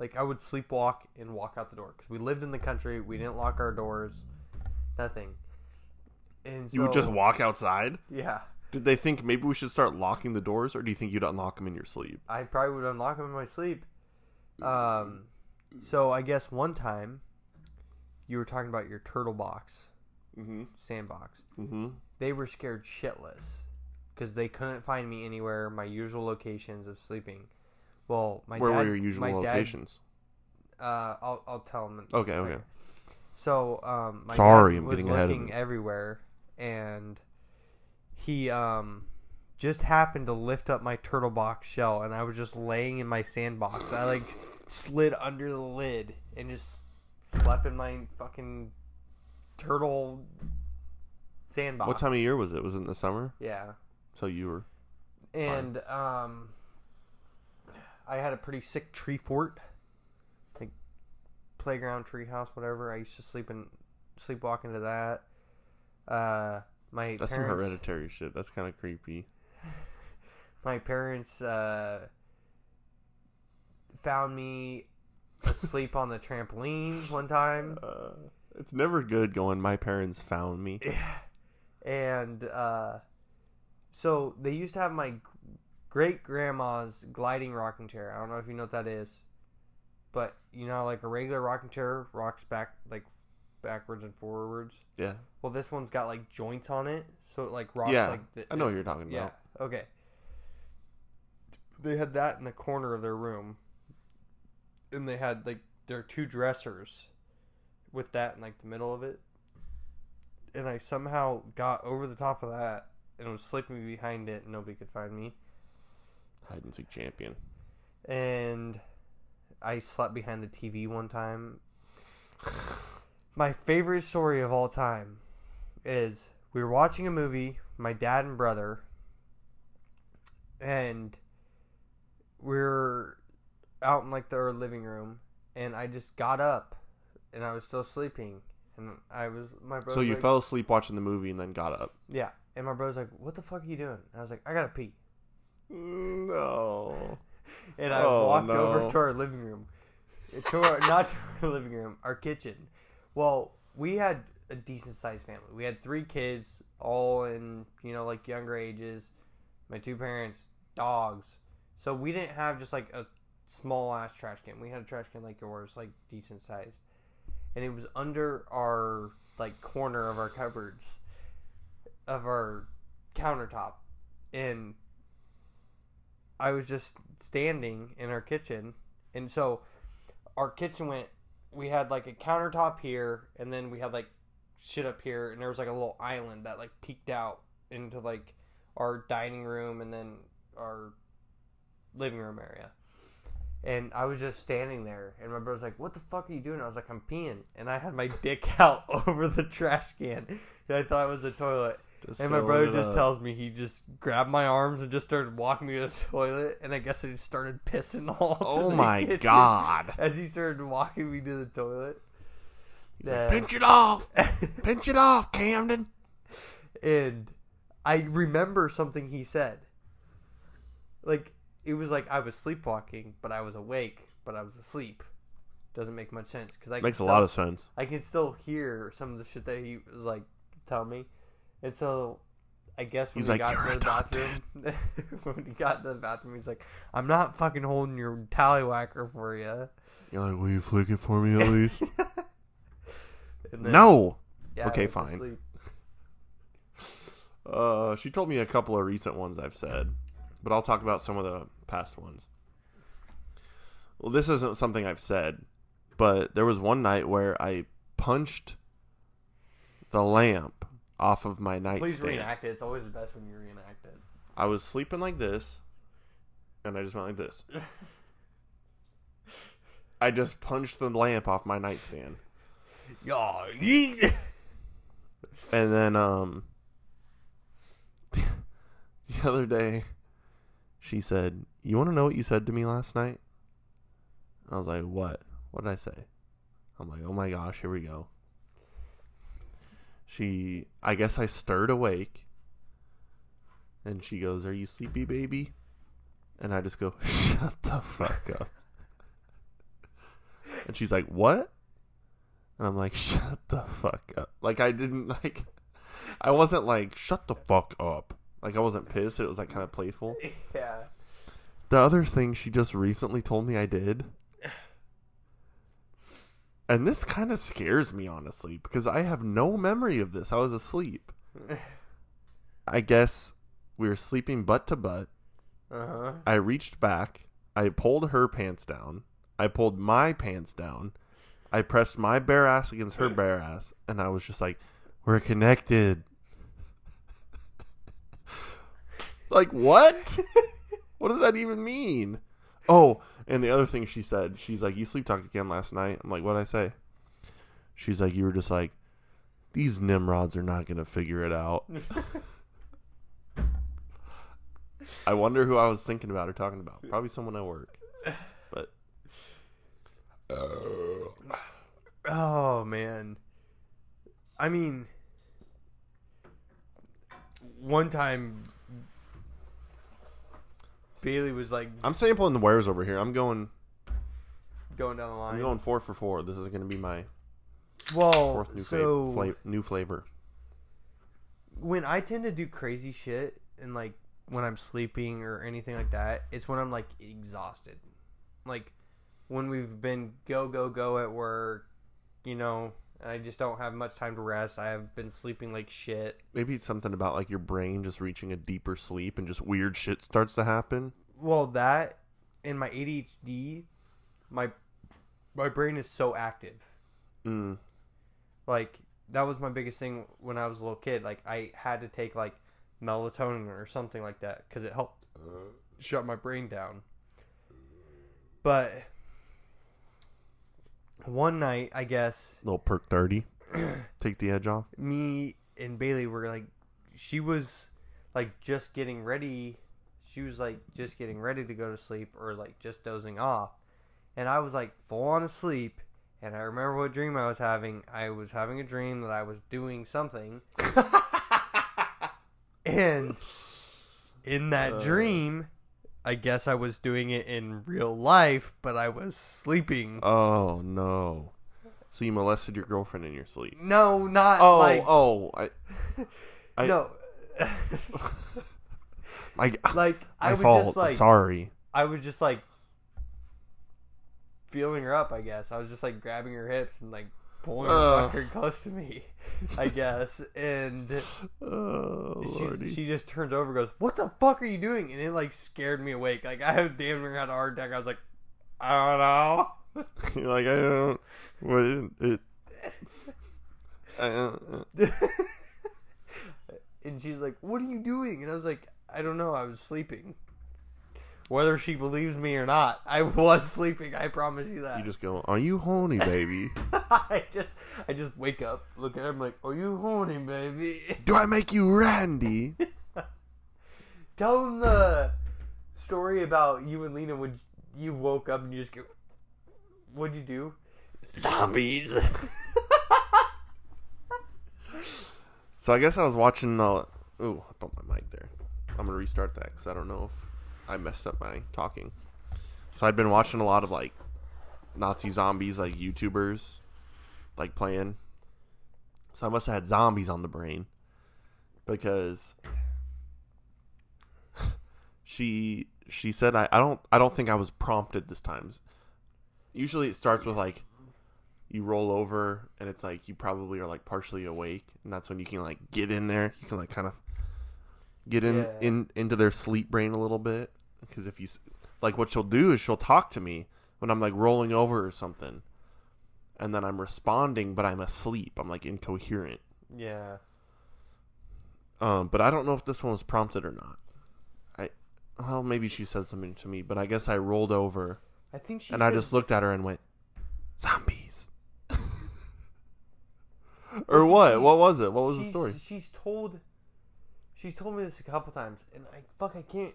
Like, I would sleepwalk and walk out the door. Because we lived in the country. We didn't lock our doors. Nothing. And so, you would just walk outside? Yeah. Did they think maybe we should start locking the doors? Or do you think you'd unlock them in your sleep? I probably would unlock them in my sleep. Um, so, I guess one time, you were talking about your turtle box. Mm-hmm. Sandbox. Mm-hmm. They were scared shitless. Because they couldn't find me anywhere, my usual locations of sleeping. Well, my where dad, were your usual my locations? Dad, uh, I'll I'll tell them. Okay, okay. So, um, my sorry, dad I'm was getting ahead of looking everywhere, and he um just happened to lift up my turtle box shell, and I was just laying in my sandbox. I like slid under the lid and just slept in my fucking turtle sandbox. What time of year was it? Was it in the summer? Yeah. So you were, and um, I had a pretty sick tree fort, like playground, treehouse, whatever. I used to sleep in, sleepwalk into that. Uh, my that's parents, some hereditary shit. That's kind of creepy. My parents uh, found me asleep on the trampolines one time. Uh, it's never good going, my parents found me. Yeah. And uh, so they used to have my great-grandma's gliding rocking chair. I don't know if you know what that is. But, you know, like a regular rocking chair rocks back, like, backwards and forwards. Yeah. Well, this one's got, like, joints on it. So it, like, rocks yeah, like... The, I know what you're talking yeah, about. Yeah, okay. They had that in the corner of their room. And they had, like, their two dressers with that in, like, the middle of it. And I somehow got over the top of that and was slipping behind it and nobody could find me. Hide and seek champion. And I slept behind the T V one time. My favorite story of all time is we were watching a movie, my dad and brother, and we were out in, like, their living room, and I just got up, and I was still sleeping, and I was, my brother. So you like, fell asleep watching the movie and then got up. Yeah, and my brother's like, "What the fuck are you doing?" And I was like, "I gotta pee." No. And I oh, walked no. over to our living room, to our, not to our living room, our kitchen. Well, we had a decent-sized family. We had three kids, all in, you know, like, younger ages. My two parents, dogs. So we didn't have just, like, a small-ass trash can. We had a trash can like yours, like, decent-sized. And it was under our, like, corner of our cupboards, of our countertop. And I was just standing in our kitchen. And so our kitchen went... We had, like, a countertop here, and then we had, like, shit up here, and there was, like, a little island that, like, peeked out into, like, our dining room and then our living room area. And I was just standing there, and my brother's like, "What the fuck are you doing?" I was like, "I'm peeing." And I had my dick out over the trash can. I thought it was the toilet. Just and my brother just up. tells me he just grabbed my arms and just started walking me to the toilet, and I guess I just started pissing all over the Oh my god. As he started walking me to the toilet. He's uh, like, "Pinch it off. Pinch it off, Camden." And I remember something he said. Like, it was like I was sleepwalking, but I was awake, but I was asleep. Doesn't make much sense. Cause I Makes still, a lot of sense. I can still hear some of the shit that he was, like, telling me. And so, I guess when he's he like, got to the bathroom, when he got to the bathroom, he's like, "I'm not fucking holding your tallywhacker for you." You're like, "Will you flick it for me at least?" And then, no. Yeah, okay, fine. Uh, she told me a couple of recent ones I've said, but I'll talk about some of the past ones. Well, this isn't something I've said, but there was one night where I punched the lamp off of my nightstand. Please reenact it. It's always the best when you reenact it. I was sleeping like this, and I just went like this. I just punched the lamp off my nightstand. Y'all, yeet. And then, um, the other day, she said, "You want to know what you said to me last night?" I was like, "What? What did I say?" I'm like, "Oh my gosh, here we go." She, I guess I stirred awake, and she goes, "Are you sleepy, baby?" And I just go, "Shut the fuck up." And she's like, "What?" And I'm like, "Shut the fuck up." Like, I didn't, like, I wasn't like, "Shut the fuck up." Like, I wasn't pissed. It was, like, kind of playful. Yeah. The other thing she just recently told me I did, and this kind of scares me, honestly, because I have no memory of this. I was asleep. I guess we were sleeping butt to butt. Uh-huh. I reached back. I pulled her pants down. I pulled my pants down. I pressed my bare ass against her bare ass, and I was just like, "We're connected." Like, what? What does that even mean? Oh, and the other thing she said, she's like, "You sleep talked again last night." I'm like, "What did I say?" She's like, "You were just like, these Nimrods are not going to figure it out." I wonder who I was thinking about or talking about. Probably someone at work. But. Uh... Oh, man. I mean, one time Bailey was like, I'm sampling the wares over here. I'm going going down the line. I'm going four for four. This is going to be my well, fourth new, so flavor, new flavor. When I tend to do crazy shit and, like, when I'm sleeping or anything like that, it's when I'm, like, exhausted. Like, when we've been go, go, go at work, you know, and I just don't have much time to rest. I have been sleeping like shit. Maybe it's something about, like, your brain just reaching a deeper sleep and just weird shit starts to happen. Well, that and my A D H D, my my brain is so active. Mm. Like, that was my biggest thing when I was a little kid. Like, I had to take, like, melatonin or something like that because it helped shut my brain down. But one night, I guess, little perk thirty, take the edge off. Me and Bailey were like, she was like just getting ready. She was like just getting ready to go to sleep or like just dozing off, and I was like full on asleep. And I remember what dream I was having. I was having a dream that I was doing something. And in that uh, dream, I guess I was doing it in real life, but I was sleeping. Oh, no. So you molested your girlfriend in your sleep. No, not oh, like... Oh, oh. I, I, no. my, like, I my was fault. Just, like, sorry. I was just, like, feeling her up, I guess. I was just, like, grabbing her hips and, like, pulling uh. her fucking close to me, I guess. And oh, she, she just turns over and goes, "What the fuck are you doing?" And it, like, scared me awake. Like, I damn near had a heart attack. I was like, I don't know. You're like, I don't know. It, I don't know. And she's like, "What are you doing?" And I was like, I don't know. I was sleeping. Whether she believes me or not, I was sleeping. I promise you that. You just go, "Are you horny, baby?" I just, I just wake up, look at her, I'm like, "Are you horny, baby? Do I make you randy?" Tell them the story about you and Lena when you woke up and you just go, "What'd you do?" Zombies. So I guess I was watching. Uh, ooh, I bumped my mic there. I'm gonna restart that because I don't know if I messed up my talking. So I'd been watching a lot of, like, Nazi zombies, like, YouTubers, like, playing. So I must have had zombies on the brain because she she said I, I don't I don't think I was prompted this time. Usually it starts with, like, you roll over and it's like you probably are, like, partially awake, and that's when you can, like, get in there. You can, like, kind of get in, yeah. in into their sleep brain a little bit. Because if you, like, what she'll do is she'll talk to me when I'm, like, rolling over or something, and then I'm responding, but I'm asleep. I'm, like, incoherent. Yeah. Um, but I don't know if this one was prompted or not. I, well, maybe she said something to me, but I guess I rolled over. I think she. And said... I just looked at her and went, "Zombies." Or what? She, what was it? What was the story? She's told. She's told me this a couple times, and I fuck I can't.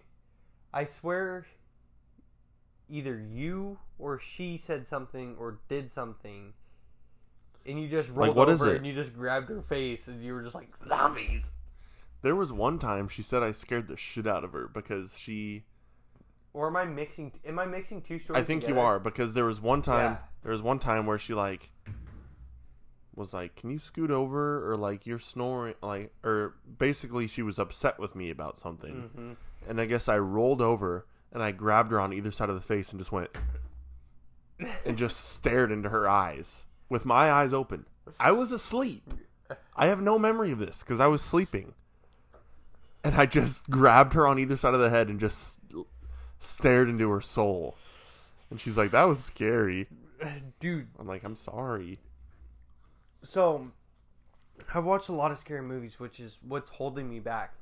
I swear either you or she said something or did something, and you just rolled, like, what over is it? And you just grabbed her face and you were just like, "Zombies." There was one time she said I scared the shit out of her because she... Or am I mixing am I mixing two stories I think together? You are, because there was one time yeah. there was one time where she, like, was like, "Can you scoot over?" Or, like, "You're snoring," like, or basically she was upset with me about something. Mm-hmm. And I guess I rolled over and I grabbed her on either side of the face and just went and just stared into her eyes with my eyes open. I was asleep. I have no memory of this because I was sleeping. And I just grabbed her on either side of the head and just stared into her soul. And she's like, "That was scary. Dude." I'm like, "I'm sorry." So I've watched a lot of scary movies, which is what's holding me back.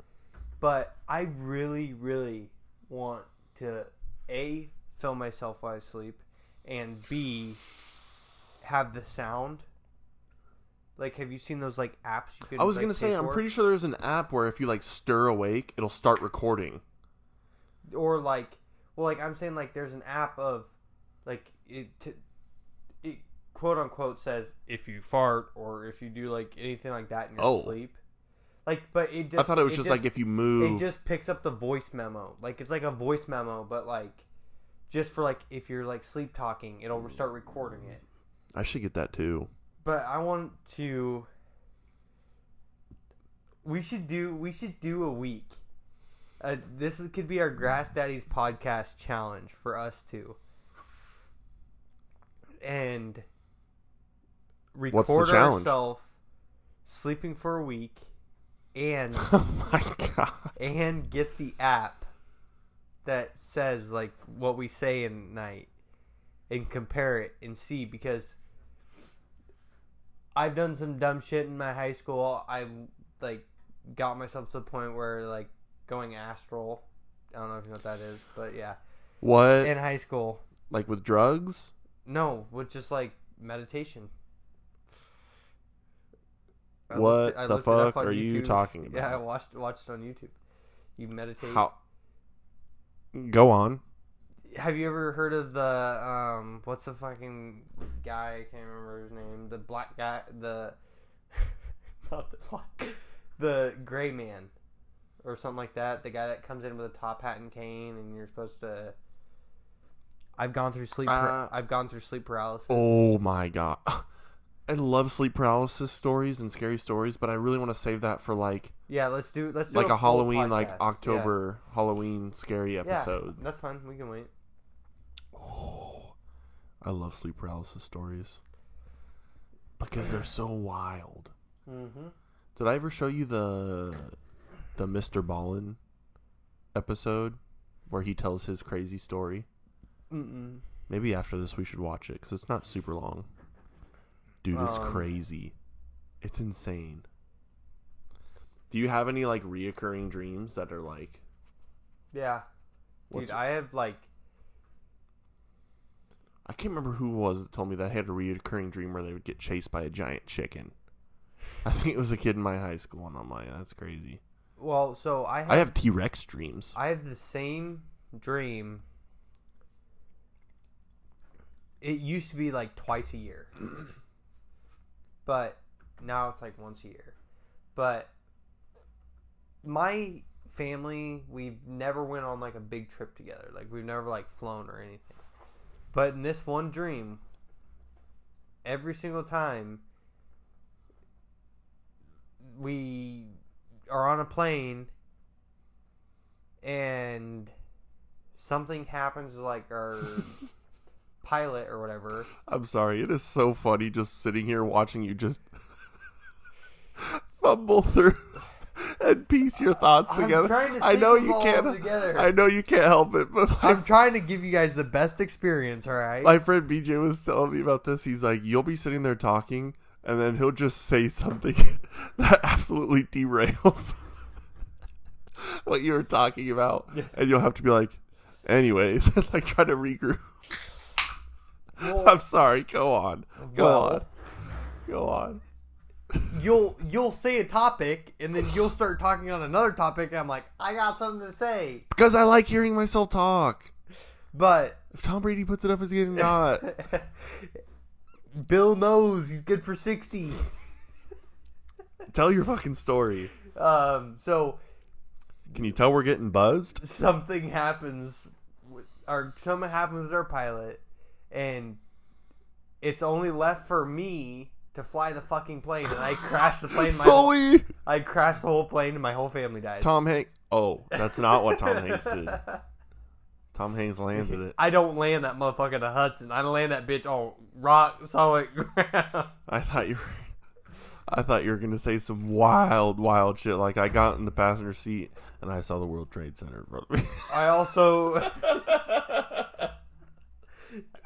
But I really, really want to, A, film myself while I sleep, and B, have the sound. Like, have you seen those, like, apps you could... I was like, going to say, I'm pretty sure there's an app where if you, like, stir awake, it'll start recording. Or, like... Well, like, I'm saying, like, there's an app of, like, it... T- it quote unquote says if you fart or if you do like anything like that in your oh. sleep. Like, but it just I thought it was it just, just like if you move. It just picks up the voice memo. Like, it's like a voice memo, but like just for like if you're like sleep talking, it'll start recording it. I should get that too. But I want to. We should do. We should do a week. Uh, this could be our Grass Daddy's podcast challenge for us two. And record What's the ourselves sleeping for a week, and oh my God, and get the app that says like what we say in night, and compare it and see because. I've done some dumb shit in my high school. I, like, got myself to the point where, like, going astral. I don't know if you know what that is, but yeah. What? In high school. Like, with drugs? No, with just, like, meditation. I what looked, the fuck are YouTube. You talking about? Yeah, I watched, watched it on YouTube. You meditate. How? Go on. Have you ever heard of the, um, what's the fucking guy, I can't remember his name, the black guy, the, not the black, the gray man, or something like that, the guy that comes in with a top hat and cane, and you're supposed to, I've gone through sleep, uh, I've gone through sleep paralysis. Oh my God. I love sleep paralysis stories and scary stories, but I really want to save that for like yeah, let's do let's do like a, a Halloween podcast. Like October yeah. Halloween scary episode. Yeah, that's fine. We can wait. Oh, I love sleep paralysis stories because they're so wild. Mm-hmm. Did I ever show you the the Mister Ballen episode where he tells his crazy story? Mm-mm. Maybe after this we should watch it because it's not super long. Dude, it's um, crazy. It's insane. Do you have any, like, reoccurring dreams that are, like... Yeah. Dude, I have, like... I can't remember who it was that told me that I had a reoccurring dream where they would get chased by a giant chicken. I think it was a kid in my high school, and I'm like, that's crazy. Well, so I have... I have T-Rex dreams. I have the same dream. It used to be, like, twice a year. But now it's like once a year. But my family, we've never went on like a big trip together. Like we've never like flown or anything. But in this one dream, every single time we are on a plane and something happens to like our... pilot or whatever. I'm sorry, it is so funny just sitting here watching you just fumble through and piece your thoughts I'm together. Trying to I know you can't. I know you can't help it, but I'm f- trying to give you guys the best experience. All right. My friend B J was telling me about this. He's like, "You'll be sitting there talking, and then he'll just say something that absolutely derails what you were talking about, yeah. and you'll have to be like, anyways, like try to regroup." Well, I'm sorry. Go on. Go well, on. Go on. You'll you'll say a topic, and then you'll start talking on another topic, and I'm like, I got something to say. Because I like hearing myself talk. But if Tom Brady puts it up, it's getting not. Bill knows he's good for sixty. Tell your fucking story. Um. So. Can you tell we're getting buzzed? Something happens, with, or something happens with our pilot. And it's only left for me to fly the fucking plane, and I crashed the plane. My Sully, whole, I crashed the whole plane, and my whole family died. Tom Hanks. Oh, that's not what Tom Hanks did. Tom Hanks landed it. I don't land that motherfucker to Hudson. I land that bitch on rock solid ground. I thought you were. I thought you were gonna say some wild, wild shit. Like I got in the passenger seat and I saw the World Trade Center in front of me. I also.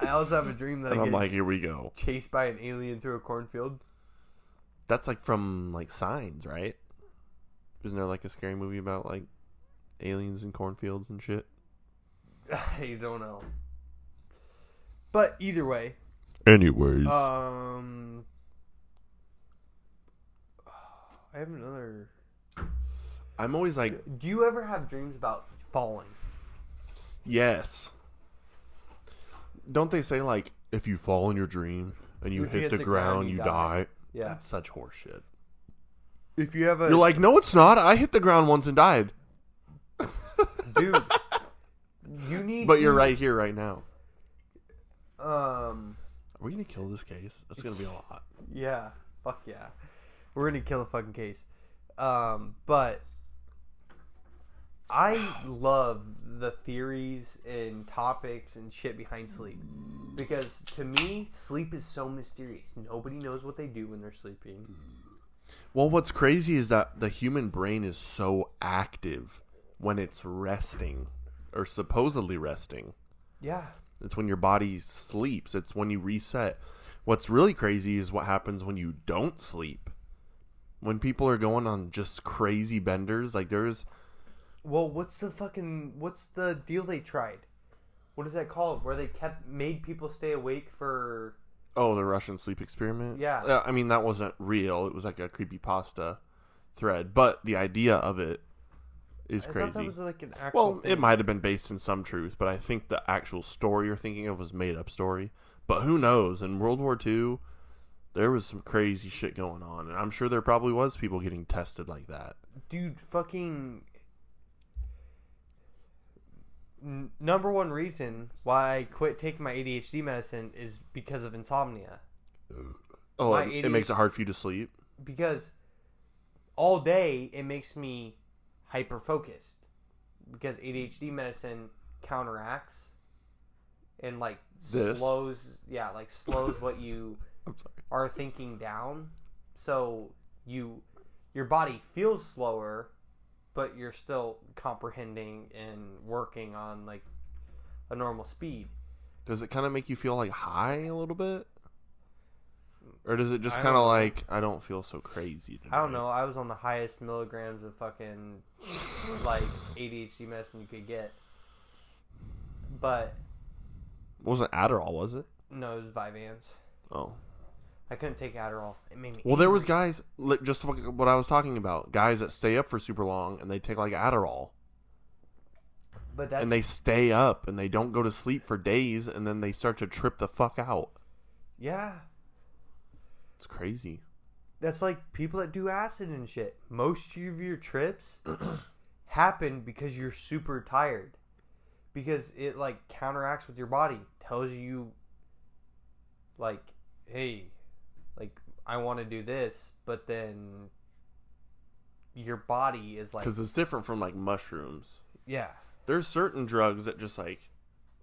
I also have a dream that and I get I'm like, here we go. Chased by an alien through a cornfield. That's like from like Signs, right? Isn't there like a scary movie about like aliens and cornfields and shit? I don't know. But either way. Anyways. Um I have another I'm always like do you ever have dreams about falling? Yes. Don't they say, like, if you fall in your dream, and you, you hit, hit the, the ground, ground you, you die. die. Yeah. That's such horseshit. If you have a, you're like, no, it's not. I hit the ground once and died. Dude, you need. But to... you're right here, right now. Um, are we gonna kill this case? That's gonna be a lot. Yeah, fuck yeah, we're gonna kill a fucking case. Um, but I love the theories and topics and shit behind sleep, because to me, sleep is so mysterious. Nobody knows what they do when they're sleeping. Well, what's crazy is that the human brain is so active when it's resting, or supposedly resting. Yeah. It's when your body sleeps. It's when you reset. What's really crazy is what happens when you don't sleep. When people are going on just crazy benders, like there's... Well, what's the fucking... What's the deal they tried? What is that called? Where they kept... Made people stay awake for... Oh, the Russian sleep experiment? Yeah. Uh, I mean, that wasn't real. It was like a creepypasta thread. But the idea of it is I crazy. That was like an actual well, thing. It might have been based in some truth, but I think the actual story you're thinking of was made-up story. But who knows? In World War Two, there was some crazy shit going on, and I'm sure there probably was people getting tested like that. Dude, fucking... N- number one reason why I quit taking my A D H D medicine is because of insomnia. Oh, A D H D, it makes it hard for you to sleep? Because all day, it makes me... hyper-focused, because A D H D medicine counteracts and like this. slows yeah like slows what you I'm sorry. are thinking down, so you your body feels slower, but you're still comprehending and working on like a normal speed. Does it kind of make you feel like high a little bit, or does it just kind of like, I don't feel so crazy tonight? I don't know. I was on the highest milligrams of fucking like A D H D medicine you could get. But it wasn't Adderall, was it? No, it was Vyvanse. Oh, I couldn't take Adderall. It made me. Well, angry. There was guys just what I was talking about. Guys that stay up for super long and they take like Adderall. But that's... and they stay up and they don't go to sleep for days, and then they start to trip the fuck out. Yeah. It's crazy. That's like people that do acid and shit. Most of your trips happen because you're super tired. Because it, like, counteracts with your body. Tells you, like, hey, like, I want to do this. But then your body is like... Because it's different from, like, mushrooms. Yeah. There's certain drugs that just, like...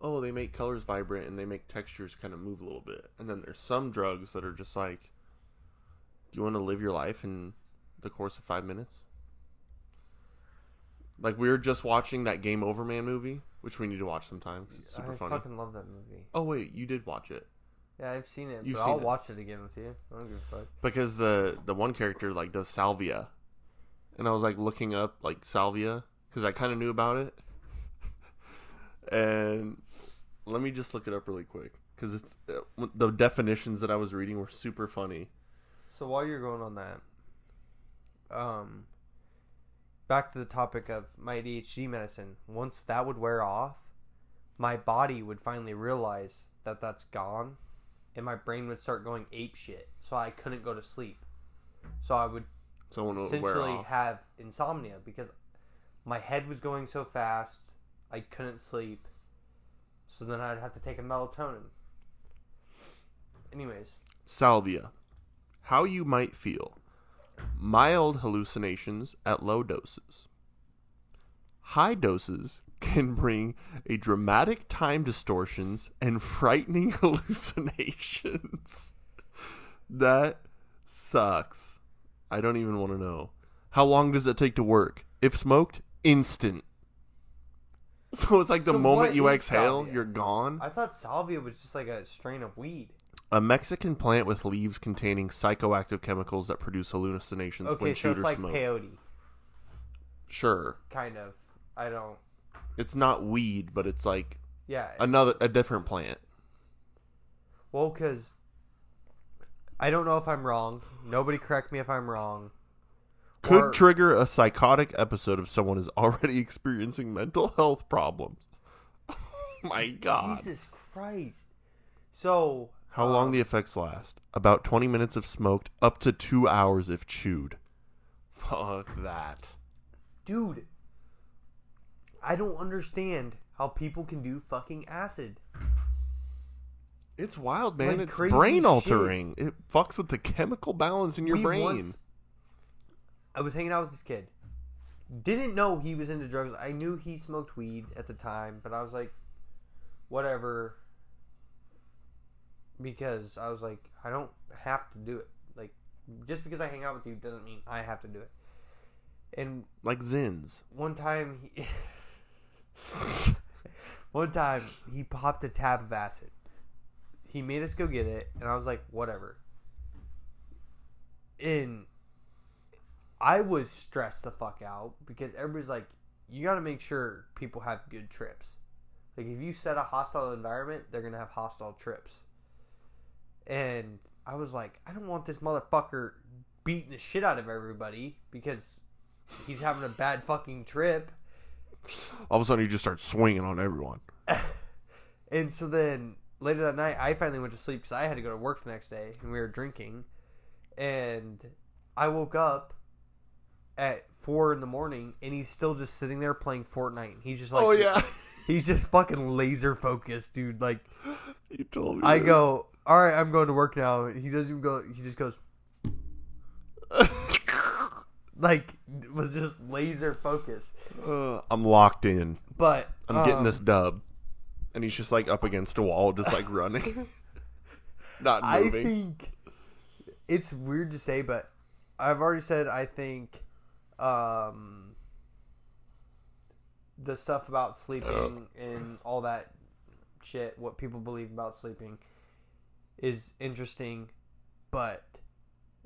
Oh, they make colors vibrant and they make textures kind of move a little bit. And then there's some drugs that are just like... you want to live your life in the course of five minutes? Like, we were just watching that Game Over Man movie, which we need to watch sometime because it's super I funny. I fucking love that movie. Oh, wait, you did watch it. Yeah, I've seen it. You've but seen I'll it. watch it again with you. I don't give a fuck. Because the, the one character, like, does salvia. And I was, like, looking up, like, salvia because I kind of knew about it. And let me just look it up really quick because it's uh, the definitions that I was reading were super funny. So while you're going on that, um, back to the topic of my A D H D medicine, once that would wear off, my body would finally realize that that's gone, and my brain would start going ape shit, so I couldn't go to sleep. So I would Someone essentially would have insomnia because my head was going so fast, I couldn't sleep, so then I'd have to take a melatonin. Anyways. Salvia. How you might feel. Mild hallucinations at low doses. High doses can bring a dramatic time distortions and frightening hallucinations. That sucks. I don't even want to know. How long does it take to work? If smoked, instant. So it's like the so moment you exhale, salvia? You're gone. I thought salvia was just like a strain of weed. A Mexican plant with leaves containing psychoactive chemicals that produce hallucinations okay, when so shooters smoke. Okay, so it's like peyote. Sure. Kind of. I don't... It's not weed, but it's like yeah, another a different plant. Well, because I don't know if I'm wrong. Nobody correct me if I'm wrong. Could or, trigger a psychotic episode if someone is already experiencing mental health problems. Oh my God. Jesus Christ. So... How long the effects last? About twenty minutes if smoked, up to two hours if chewed. Fuck that. Dude, I don't understand how people can do fucking acid. It's wild, man. Like, it's brain altering. It fucks with the chemical balance in your we brain. Once, I was hanging out with this kid. Didn't know he was into drugs. I knew he smoked weed at the time, but I was like, whatever. Because I was like, I don't have to do it. Like, just because I hang out with you doesn't mean I have to do it. And like Zins. One time, he one time he popped a tab of acid. He made us go get it, and I was like, whatever. And I was stressed the fuck out because everybody's like, you gotta make sure people have good trips. Like, if you set a hostile environment, they're gonna have hostile trips. And I was like, I don't want this motherfucker beating the shit out of everybody because he's having a bad fucking trip. All of a sudden, he just starts swinging on everyone. And so then... later that night, I finally went to sleep because I had to go to work the next day, and we were drinking. And I woke up at four in the morning, and he's still just sitting there playing Fortnite. And he's just like, oh yeah, he's just fucking laser focused, dude. Like, you told me. I this. go, all right, I'm going to work now. And he doesn't even go. He just goes, like, was just laser focused. Uh, I'm locked in, but I'm um, getting this dub. And he's just, like, up against a wall, just, like, running. Not moving. I think it's weird to say, but I've already said I think um, the stuff about sleeping and all that shit, what people believe about sleeping, is interesting. But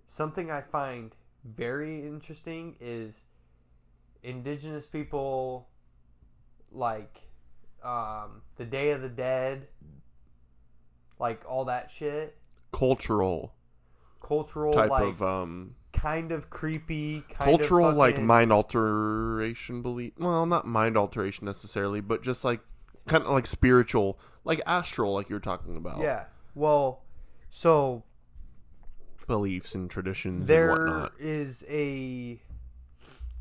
something I find very interesting is indigenous people, like... Um, the Day of the Dead, like all that shit. Cultural, cultural type like, of um, kind of creepy. Kind cultural of fucking... like mind alteration belief. Well, not mind alteration necessarily, but just like kind of like spiritual, like astral, like you were talking about. Yeah. Well, so beliefs and traditions. There and whatnot. Is a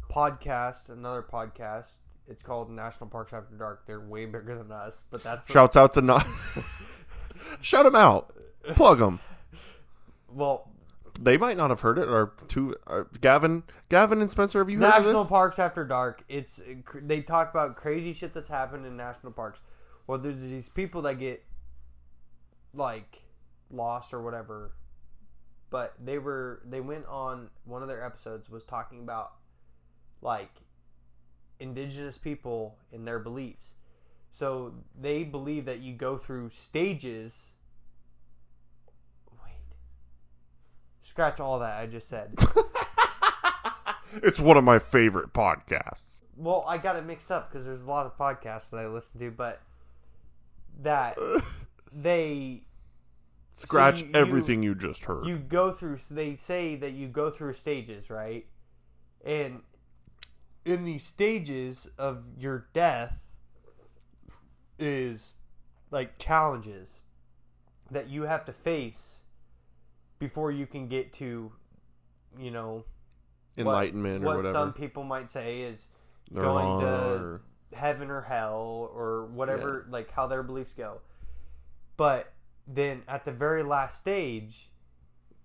podcast, another podcast. It's called National Parks After Dark. They're way bigger than us, but that's... Shouts out to... Na- Shout them out. Plug them. Well... They might not have heard it, or two... Uh, Gavin Gavin and Spencer, have you heard of this? National Parks After Dark. It's They talk about crazy shit that's happened in national parks. Well, there's these people that get, like, lost or whatever. But they were... They went on... One of their episodes was talking about, like... indigenous people and their beliefs. So they believe that you go through stages. Wait. Scratch all that I just said. It's one of my favorite podcasts. Well, I got it mixed up because there's a lot of podcasts that I listen to, but that they... Scratch so you, everything you, you just heard. You go through... So they say that you go through stages, right? And... in the stages of your death is like challenges that you have to face before you can get to, you know, enlightenment what, or what whatever. Some people might say is they're going to heaven or hell or whatever, yeah. Like how their beliefs go. But then at the very last stage,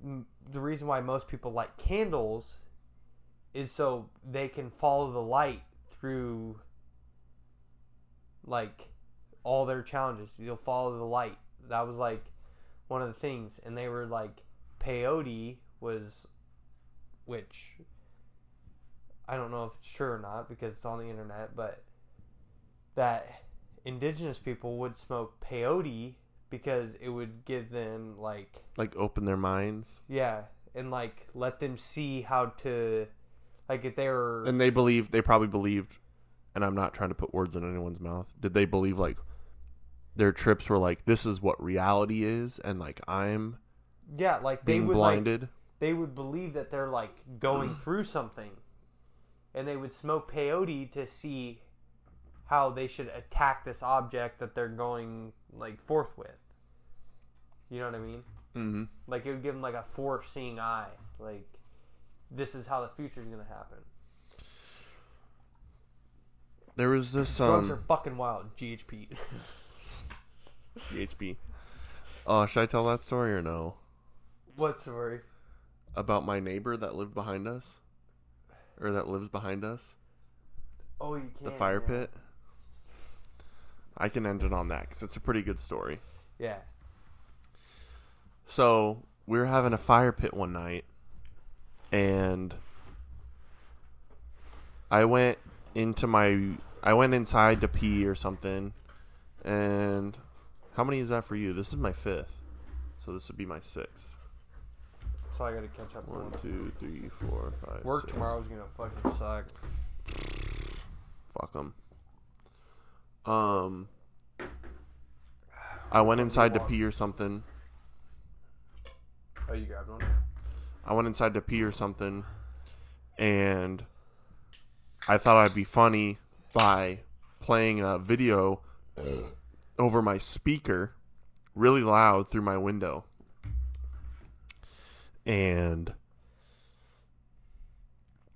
the reason why most people light candles is so they can follow the light through, like, all their challenges. You'll follow the light. That was, like, one of the things. And they were, like, peyote was, which, I don't know if it's true or not because it's on the internet, but that indigenous people would smoke peyote because it would give them, like... Like, open their minds? Yeah, and, like, let them see how to... Like if they were, and they believed, they probably believed, and I'm not trying to put words in anyone's mouth. Did they believe like their trips were like this is what reality is, and like I'm, yeah, like they being would blinded. Like, they would believe that they're like going through something, and they would smoke peyote to see how they should attack this object that they're going like forth with. You know what I mean? Mm-hmm. Like, it would give them, like, a foreseeing eye. Like, this is how the future's going to happen. There was this, um... drugs are fucking wild. G H B. G H B. Oh, uh, should I tell that story or no? What story? About my neighbor that lived behind us. Or that lives behind us. Oh, you can. The fire yeah. pit. I can end it on that, because it's a pretty good story. Yeah. So, we were having a fire pit one night, and I went into my... I went inside to pee or something, and... How many is that for you? This is my fifth, so this would be my sixth. So I gotta catch up. One, two, three, four, five, Work six. Tomorrow's gonna fucking suck. Fuck them. Um, I went inside to pee or something. Oh, you grabbed one? I went inside to pee or something, and I thought I'd be funny by playing a video over my speaker really loud through my window. And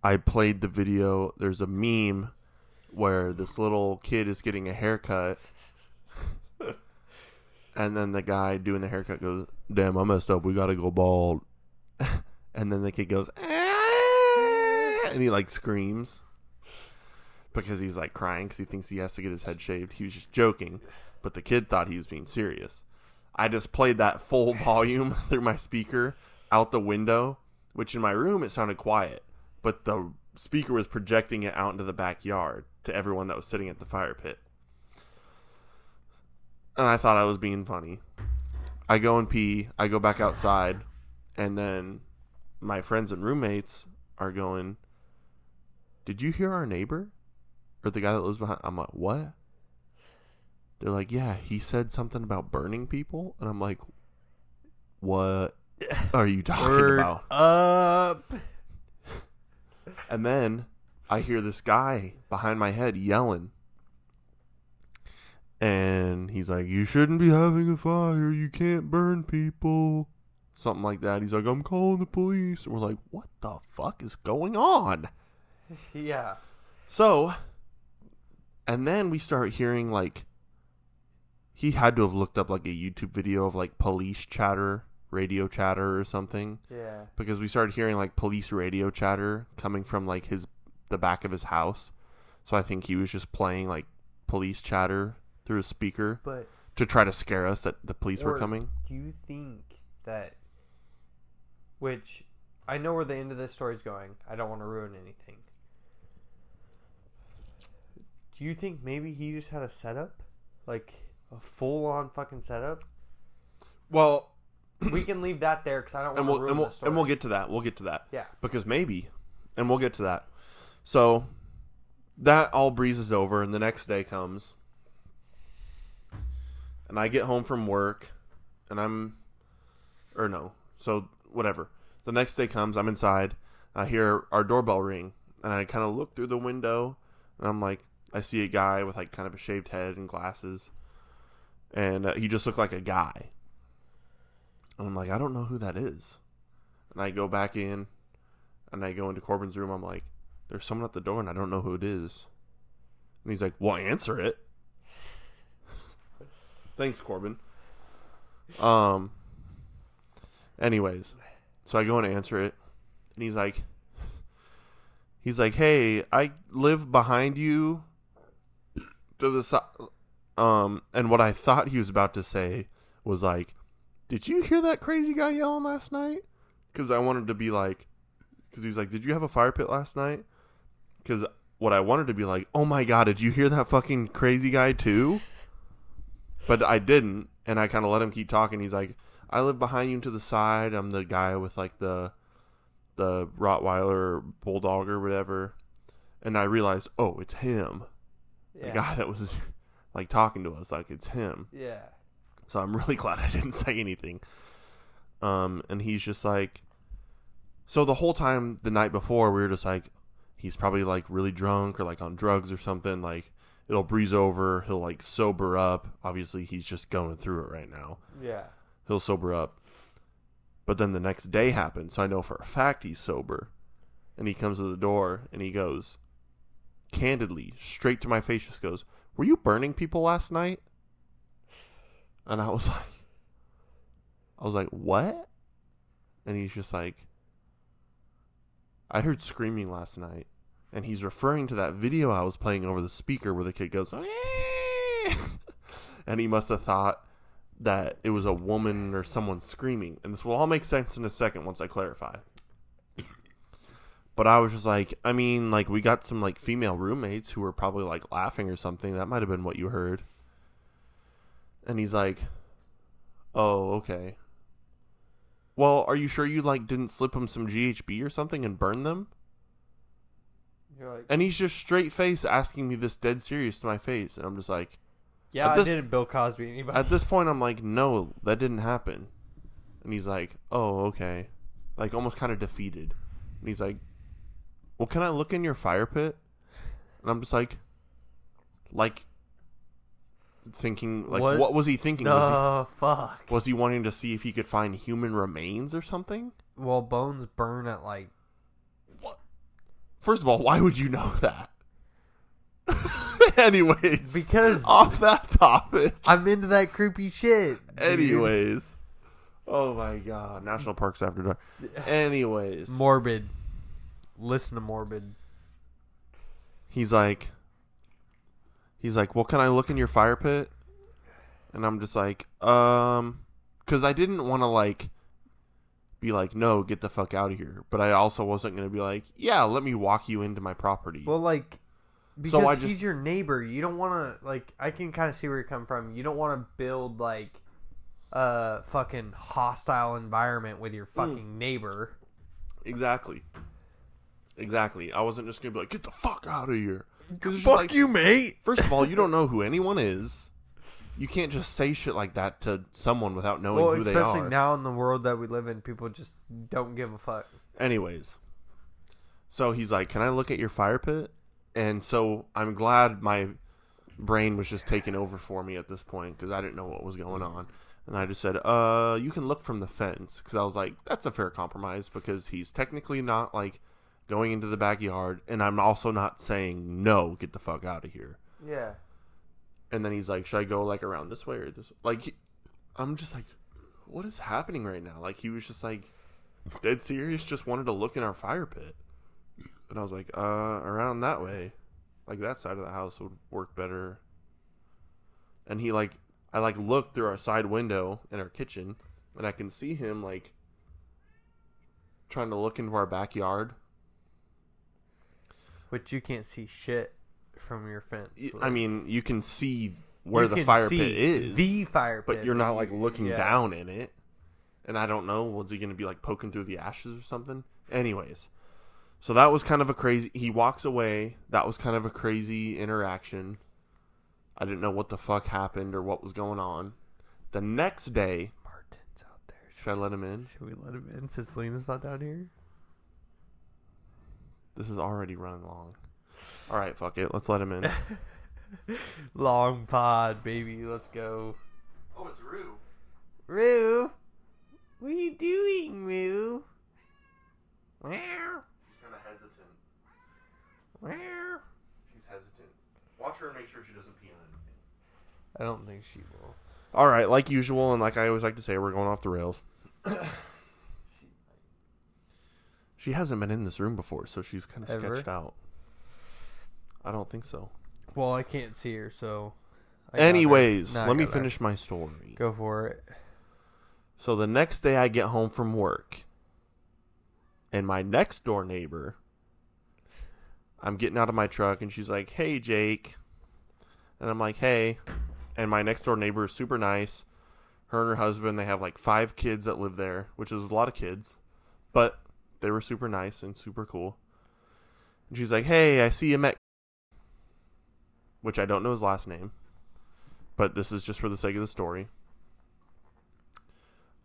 I played the video. There's a meme where this little kid is getting a haircut. And then the guy doing the haircut goes, "Damn, I messed up. We got to go bald." And then the kid goes, "Ah!" And he like screams because he's like crying because he thinks he has to get his head shaved. He was just joking, but the kid thought he was being serious. I just played that full volume through my speaker out the window, which in my room it sounded quiet, but the speaker was projecting it out into the backyard to everyone that was sitting at the fire pit. And I thought I was being funny. I go and pee, I go back outside, and then my friends and roommates are going, "Did you hear our neighbor? Or the guy that lives behind?" I'm like, "What?" They're like, "Yeah, he said something about burning people." And I'm like, "What are you talking Word about? Up." And then I hear this guy behind my head yelling. And he's like, "You shouldn't be having a fire. You can't burn people." Something like that. He's like, "I'm calling the police." And we're like, "What the fuck is going on?" Yeah. So, and then we start hearing like, he had to have looked up like a YouTube video of like police chatter, radio chatter or something. Yeah. Because we started hearing like police radio chatter coming from like his, the back of his house. So I think he was just playing like police chatter through a speaker but, to try to scare us that the police were coming. Do you think that, which I know where the end of this story is going. I don't want to ruin anything. Do you think maybe he just had a setup? Like... a full-on fucking setup? Well... we can leave that there because I don't want to we'll, ruin and we'll, the story. And we'll get to that. We'll get to that. Yeah. Because maybe... and we'll get to that. So, that all breezes over and the next day comes. And I get home from work and I'm... or no. So, whatever. The next day comes. I'm inside. I hear our doorbell ring. And I kind of look through the window. And I'm like... I see a guy with like kind of a shaved head and glasses. And uh, he just looked like a guy. And I'm like, I don't know who that is. And I go back in. And I go into Corbin's room. I'm like, there's someone at the door and I don't know who it is. And he's like, well, answer it. Thanks, Corbin. Um. Anyways. So I go and answer it. And he's like, he's like, hey, I live behind you. To the side. Um, and what I thought he was about to say was like, did you hear that crazy guy yelling last night? Because I wanted to be like, because he was like, did you have a fire pit last night? Because what I wanted to be like, oh my God, did you hear that fucking crazy guy too? But I didn't. And I kind of let him keep talking. He's like, I live behind you to the side. I'm the guy with like the, the Rottweiler or Bulldog or whatever. And I realized, oh, it's him. Yeah. The guy that was... like, talking to us, like, it's him. Yeah. So I'm really glad I didn't say anything. Um, and he's just like... so the whole time, the night before, we were just like, he's probably, like, really drunk or, like, on drugs or something. Like, it'll breeze over. He'll, like, sober up. Obviously, he's just going through it right now. Yeah. he'll sober up. But then the next day happened, so I know for a fact he's sober. And he comes to the door, and he goes, candidly, straight to my face, just goes, were you burning people last night? And I was like, I was like, what? And he's just like, I heard screaming last night. And he's referring to that video I was playing over the speaker where the kid goes, and he must have thought that it was a woman or someone screaming. And this will all make sense in a second once I clarify. But I was just like, I mean, like, we got some, like, female roommates who were probably, like, laughing or something. That might have been what you heard. And he's like, oh, okay. Well, are you sure you, like, didn't slip him some G H B or something and burn them? You're like, and he's just straight face asking me this dead serious to my face. And I'm just like, yeah, this, I didn't Bill Cosby anybody. At this point, I'm like, no, that didn't happen. And he's like, oh, okay. Like, almost kind of defeated. And he's like, well, can I look in your fire pit? And I'm just like, like, thinking, like, what, what was he thinking? Oh, fuck. Was he wanting to see if he could find human remains or something? Well, bones burn at, like... What? First of all, why would you know that? Anyways. Because... Off that topic. I'm into that creepy shit. Dude. Anyways. Oh, my God. National Parks After Dark. Anyways. Morbid. Listen to Morbid. He's like, he's like, well, can I look in your fire pit? And I'm just like, um, because I didn't want to, like, be like, no, get the fuck out of here. But I also wasn't going to be like, yeah, let me walk you into my property. Well, like, because so I he's just, your neighbor. You don't want to, like, I can kind of see where you come from. You don't want to build, like, a fucking hostile environment with your fucking mm. neighbor. Exactly. Exactly. I wasn't just going to be like, get the fuck out of here. Fuck like, you, mate. First of all, you don't know who anyone is. You can't just say shit like that to someone without knowing well, who they are. Especially now in the world that we live in, people just don't give a fuck. Anyways. So he's like, can I look at your fire pit? And so I'm glad my brain was just taking over for me at this point because I didn't know what was going on. And I just said, uh, you can look from the fence. Because I was like, that's a fair compromise because he's technically not like... going into the backyard, and I'm also not saying, no, get the fuck out of here. Yeah. And then he's like, should I go, like, around this way or this way? Like, he, I'm just like, what is happening right now? Like, he was just, like, dead serious, just wanted to look in our fire pit. And I was like, uh, around that way. Like, that side of the house would work better. And he, like, I, like, looked through our side window in our kitchen, and I can see him, like, trying to look into our backyard. But you can't see shit from your fence. Like, I mean, you can see where you the fire pit is. The fire pit. But you're not, like, looking yeah. down in it. And I don't know. Was he going to be, like, poking through the ashes or something? Anyways. So that was kind of a crazy... He walks away. That was kind of a crazy interaction. I didn't know what the fuck happened or what was going on. The next day... Martin's out there. Should, should I let him in? Should we let him in since Lena's not down here? This is already running long. All right, fuck it. Let's let him in. Long pod, baby. Let's go. Oh, it's Roo. Roo? What are you doing, Roo? She's kind of hesitant. Where? She's hesitant. Watch her and make sure she doesn't pee on anything. I don't think she will. All right, like usual, and like I always like to say, we're going off the rails. She hasn't been in this room before, so she's kind of Ever? sketched out. I don't think so. Well, I can't see her, so... I Anyways, no, let me finish her. my story. Go for it. So the next day I get home from work, and my next door neighbor, I'm getting out of my truck, and she's like, hey, Jake. And I'm like, hey. And my next door neighbor is super nice. Her and her husband, they have like five kids that live there, which is a lot of kids. But... they were super nice and super cool. And she's like, hey, I see you met... which I don't know his last name. But this is just for the sake of the story.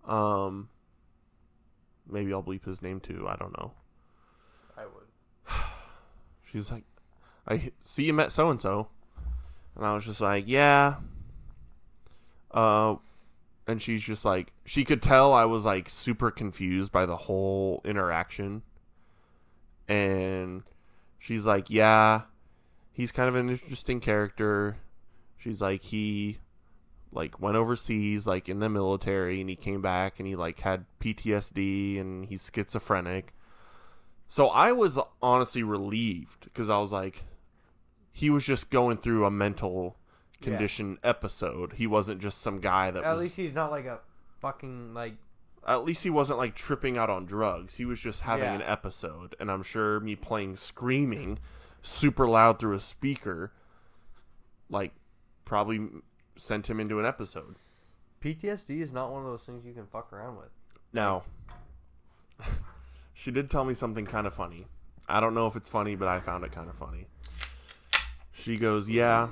Um, maybe I'll bleep his name too. I don't know. I would. She's like, I see you met so-and-so. And I was just like, yeah. Uh, And she's just like, she could tell I was like super confused by the whole interaction. And she's like, yeah, he's kind of an interesting character. She's like, he like went overseas, like in the military, and he came back and he like had P T S D and he's schizophrenic. So I was honestly relieved because I was like, he was just going through a mental condition yeah. episode. He wasn't just some guy that at was... At least he's not like a fucking, like... At least he wasn't like tripping out on drugs. He was just having yeah. an episode. And I'm sure me playing Screaming super loud through a speaker, like, probably sent him into an episode. P T S D is not one of those things you can fuck around with. No. She did tell me something kind of funny. I don't know if it's funny, but I found it kind of funny. She goes, yeah,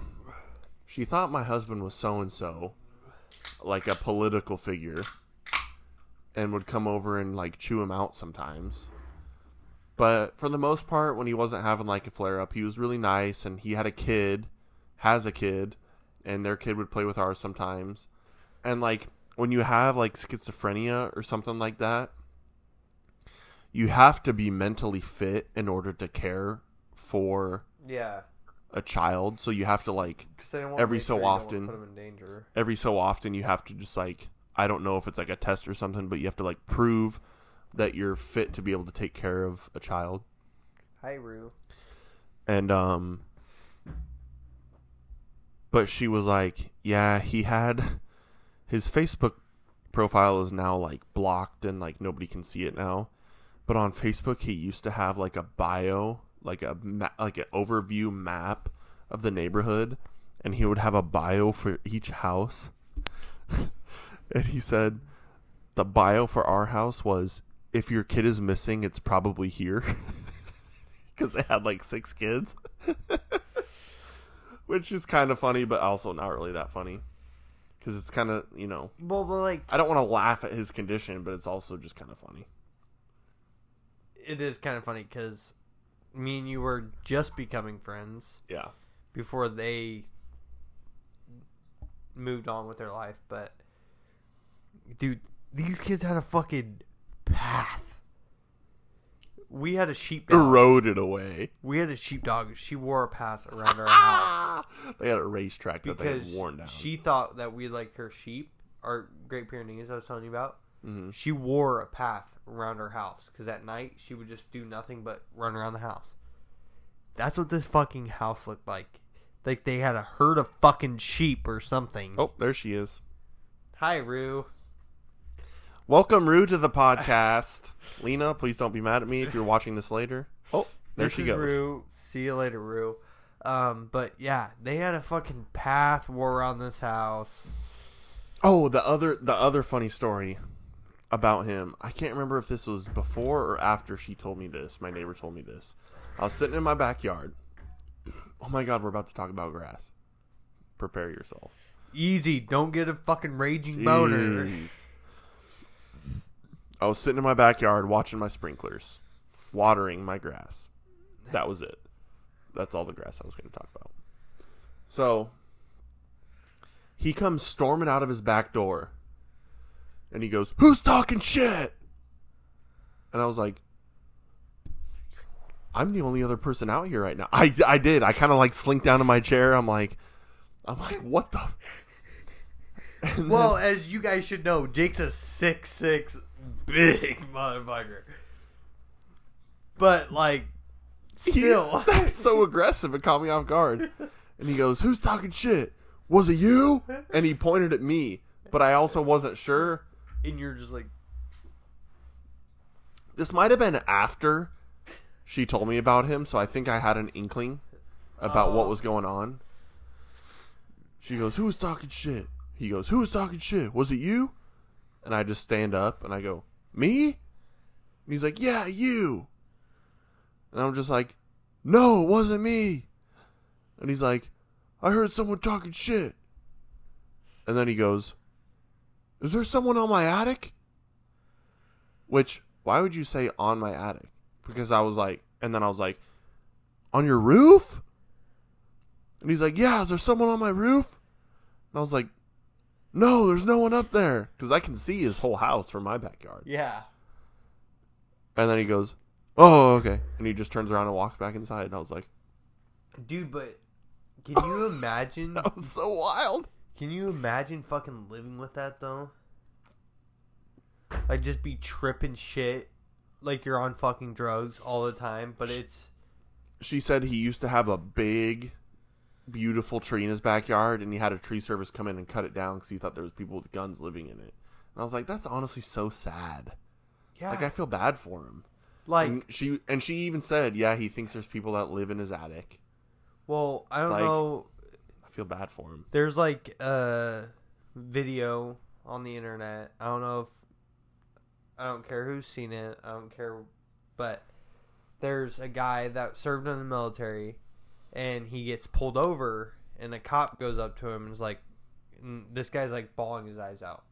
she thought my husband was so-and-so, like a political figure, and would come over and, like, chew him out sometimes. But for the most part, when he wasn't having, like, a flare-up, he was really nice, and he had a kid, has a kid, and their kid would play with ours sometimes. And, like, when you have, like, schizophrenia or something like that, you have to be mentally fit in order to care for yeah. a child. So you have to, like, every so sure often, put them in danger. Every so often you have to just, like, I don't know if it's, like, a test or something, but you have to, like, prove that you're fit to be able to take care of a child. Hi, Rue. And, um, but she was like, yeah, he had, his Facebook profile is now, like, blocked and, like, nobody can see it now. But on Facebook, he used to have like a bio, like a ma- like an overview map of the neighborhood, and he would have a bio for each house. And he said, the bio for our house was, "If your kid is missing, it's probably here," because they had like six kids, which is kind of funny, but also not really that funny, because it's kind of, you know. Well, but like, I don't want to laugh at his condition, but it's also just kind of funny. It is kind of funny because me and you were just becoming friends. Yeah. Before they moved on with their life. But, dude, these kids had a fucking path. We had a sheepdog. Eroded away. We had a sheepdog. She wore a path around our house. They had a racetrack that they had worn down. She thought that we like her sheep, our Great Pyrenees I was telling you about. Mm-hmm. She wore a path around her house because at night she would just do nothing but run around the house. That's what this fucking house looked like. Like they had a herd of fucking sheep or something. Oh, there she is. Hi, Rue. Welcome, Rue, to the podcast. Lena, please don't be mad at me if you're watching this later. Oh, there this she is goes. Rue. See you later, Rue. Um, but yeah, they had a fucking path wore around this house. Oh, the other the other funny story about him. I can't remember if this was before or after she told me this. My neighbor told me this. I was sitting in my backyard. Oh my god, we're about to talk about grass. Prepare yourself. Easy. Don't get a fucking raging boner. I was sitting in my backyard watching my sprinklers. Watering my grass. That was it. That's all the grass I was going to talk about. So, he comes storming out of his back door. And he goes, "Who's talking shit?" And I was like, "I'm the only other person out here right now." I, I did. I kind of like slinked down to my chair. I'm like, I'm like, what the? Then, well, as you guys should know, Jake's a six six big motherfucker. But like, still, he, that's so aggressive. It caught me off guard. And he goes, "Who's talking shit? Was it you?" And he pointed at me. But I also wasn't sure. And you're just like... This might have been after she told me about him, so I think I had an inkling about uh, what was going on. She goes, "Who's talking shit?" He goes, "Who's talking shit? Was it you?" And I just stand up and I go, "Me?" And he's like, "Yeah, you." And I'm just like, "No, it wasn't me." And he's like, "I heard someone talking shit." And then he goes, "Is there someone on my attic?" Which, why would you say on my attic? Because I was like, and then I was like, "On your roof?" And he's like, "Yeah, is there someone on my roof?" And I was like, no, there's no one up there. Because I can see his whole house from my backyard. Yeah. And then he goes, oh, okay. And he just turns around and walks back inside. And I was like. Dude, but can you imagine? That was so wild. Can you imagine fucking living with that, though? Like, just be tripping shit. Like, you're on fucking drugs all the time. But it's. She said he used to have a big, beautiful tree in his backyard, and he had a tree service come in and cut it down because he thought there was people with guns living in it. And I was like, that's honestly so sad. Yeah. Like, I feel bad for him. Like, and she and she even said, yeah, he thinks there's people that live in his attic. Well, I don't like, know. I feel bad for him. There's like a video on the internet. I don't know if I don't care who's seen it. I don't care, but there's a guy that served in the military, and he gets pulled over, and a cop goes up to him and is like, and this guy's like bawling his eyes out.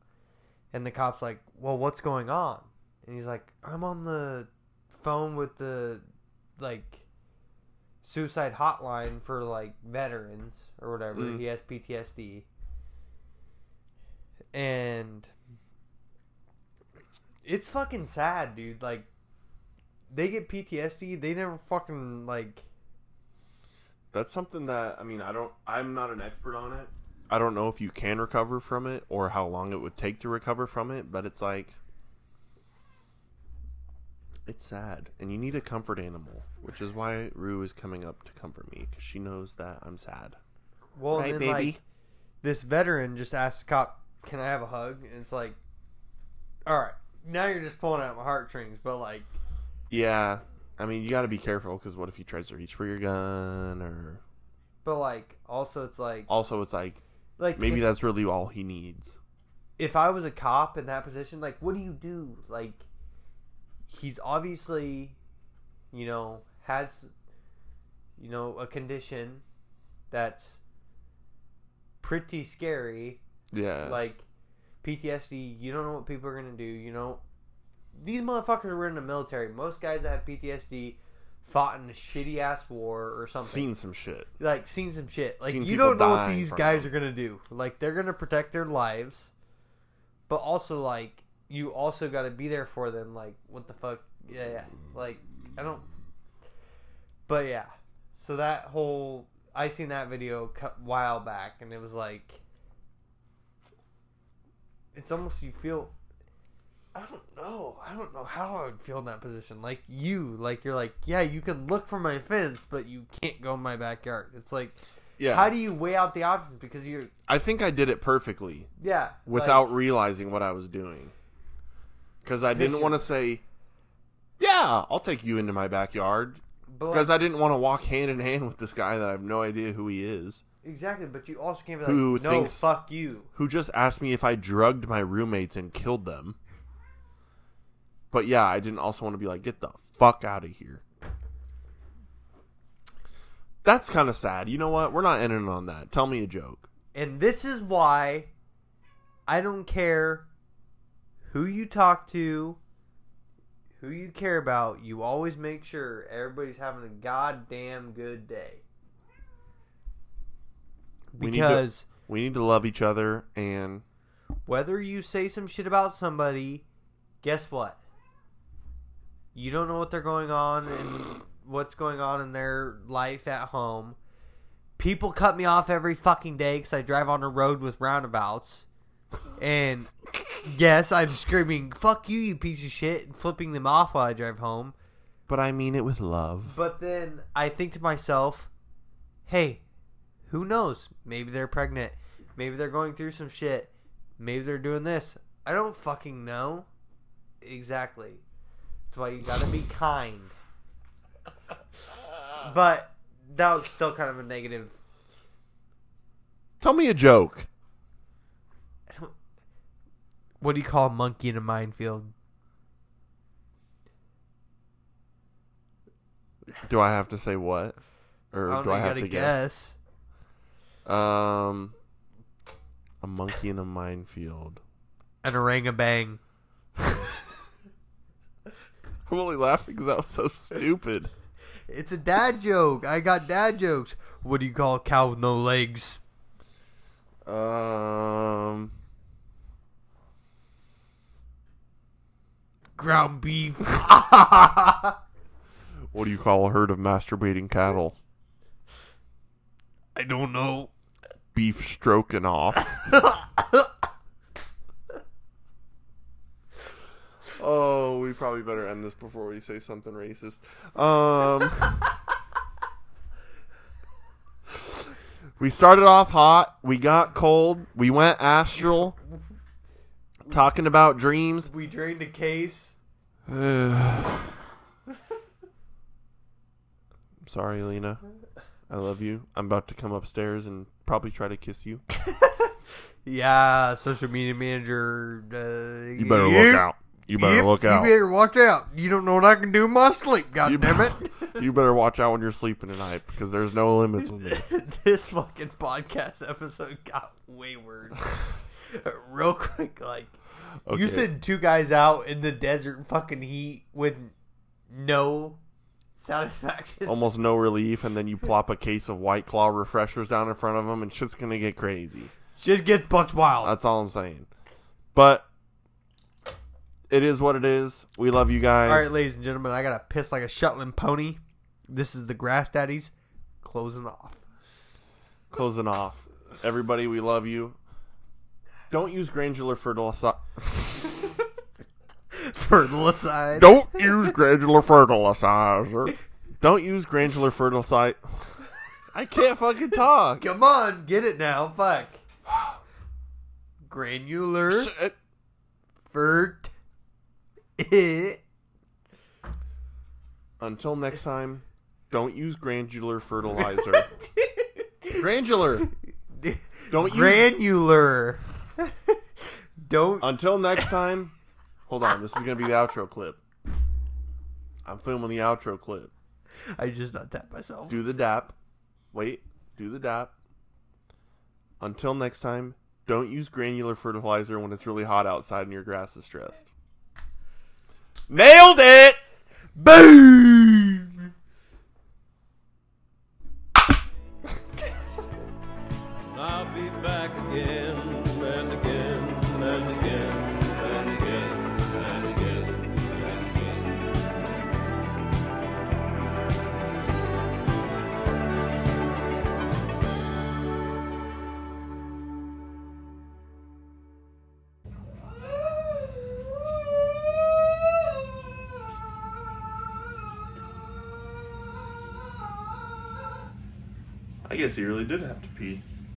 And the cop's like, well, what's going on? And he's like, I'm on the phone with the, like, suicide hotline for, like, veterans or whatever. Mm. He has P T S D. And it's fucking sad, dude. Like, they get P T S D. They never fucking, like... That's something that, I mean, I don't... I'm not an expert on it. I don't know if you can recover from it or how long it would take to recover from it, but it's like... It's sad. And you need a comfort animal, which is why Rue is coming up to comfort me, because she knows that I'm sad. Well, right, and then, baby? Like, this veteran just asked the cop, can I have a hug? And it's like, all right, now you're just pulling out my heartstrings, but like... Yeah, I mean, you got to be careful because what if he tries to reach for your gun or... But like, also it's like... Also it's like, like maybe if, that's really all he needs. If I was a cop in that position, like, what do you do? Like, he's obviously, you know, has, you know, a condition that's pretty scary. Yeah. Like, P T S D, you don't know what people are going to do, you know. These motherfuckers were in the military. Most guys that have P T S D fought in a shitty ass war or something. Seen some shit. Like, seen some shit. Like, seen you don't know what these guys them. are gonna do. Like, they're gonna protect their lives, but also like you also gotta be there for them. Like, what the fuck? Yeah, yeah. Like, I don't. But yeah, so that whole I seen that video a while back, and it was like, it's almost you feel. I don't know. I don't know how I would feel in that position. Like you, like you're like, yeah, you can look for my fence, but you can't go in my backyard. It's like, yeah. How do you weigh out the options? Because you're. I think I did it perfectly. Yeah. Without like, realizing what I was doing. Because I didn't want to say, yeah, I'll take you into my backyard. Because like, I didn't want to walk hand in hand with this guy that I have no idea who he is. Exactly, but you also can't be like, who no, thinks, fuck you. Who just asked me if I drugged my roommates and killed them. But yeah, I didn't also want to be like, get the fuck out of here. That's kind of sad. You know what? We're not ending on that. Tell me a joke. And this is why I don't care who you talk to, who you care about. You always make sure everybody's having a goddamn good day. Because we need to, we need to love each other, and whether you say some shit about somebody, guess what? You don't know what they're going on and what's going on in their life at home. People cut me off every fucking day because I drive on the road with roundabouts. And yes, I'm screaming, fuck you, you piece of shit, and flipping them off while I drive home. But I mean it with love. But then I think to myself, hey, who knows? Maybe they're pregnant. Maybe they're going through some shit. Maybe they're doing this. I don't fucking know. Exactly. That's why you gotta be kind. But that was still kind of a negative. Tell me a joke. I don't... What do you call a monkey in a minefield? Do I have to say what? Or I do know, I have to guess? guess? Um, a monkey in a minefield. An orangutan. I'm only laughing because that was so stupid. It's a dad joke. I got dad jokes. What do you call a cow with no legs? Um, background beef. What do you call a herd of masturbating cattle? I don't know. Beef stroking off. Oh, we probably better end this before we say something racist. Um, we started off hot. We got cold. We went astral. Talking about dreams. We drained a case. I'm sorry, Lena. I love you. I'm about to come upstairs and probably try to kiss you. Yeah, social media manager. Uh, you better you, look out. You better yep, look out. You better watch out. You don't know what I can do in my sleep, goddammit. You, you better watch out when you're sleeping tonight because there's no limits with me. This fucking podcast episode got wayward. Real quick, like, okay. You send two guys out in the desert fucking heat with no satisfaction. Almost no relief, and then you plop a case of White Claw refreshers down in front of them, and shit's going to get crazy. Shit gets bucked wild. That's all I'm saying. But it is what it is. We love you guys. All right, ladies and gentlemen, I got to piss like a Shetland pony. This is the Grass Daddies closing off. Closing off. Everybody, we love you. Don't use granular fertilizer. Fertilizer. Don't use granular fertilizer. Don't use granular fertilizer. I can't fucking talk. Come on, get it now. Fuck. Granular. Shit. Fert. It. Until next time, don't use granular fertilizer. Granular. Don't granular. Use... Don't. Until next time. Hold on, this is gonna be the outro clip. I'm filming the outro clip. I just not tapped myself. Do the dap. Wait. Do the dap. Until next time, don't use granular fertilizer when it's really hot outside and your grass is stressed. Nailed it. Boom. I'll be back again and again and again and again and again and again. I guess he really did have to pee.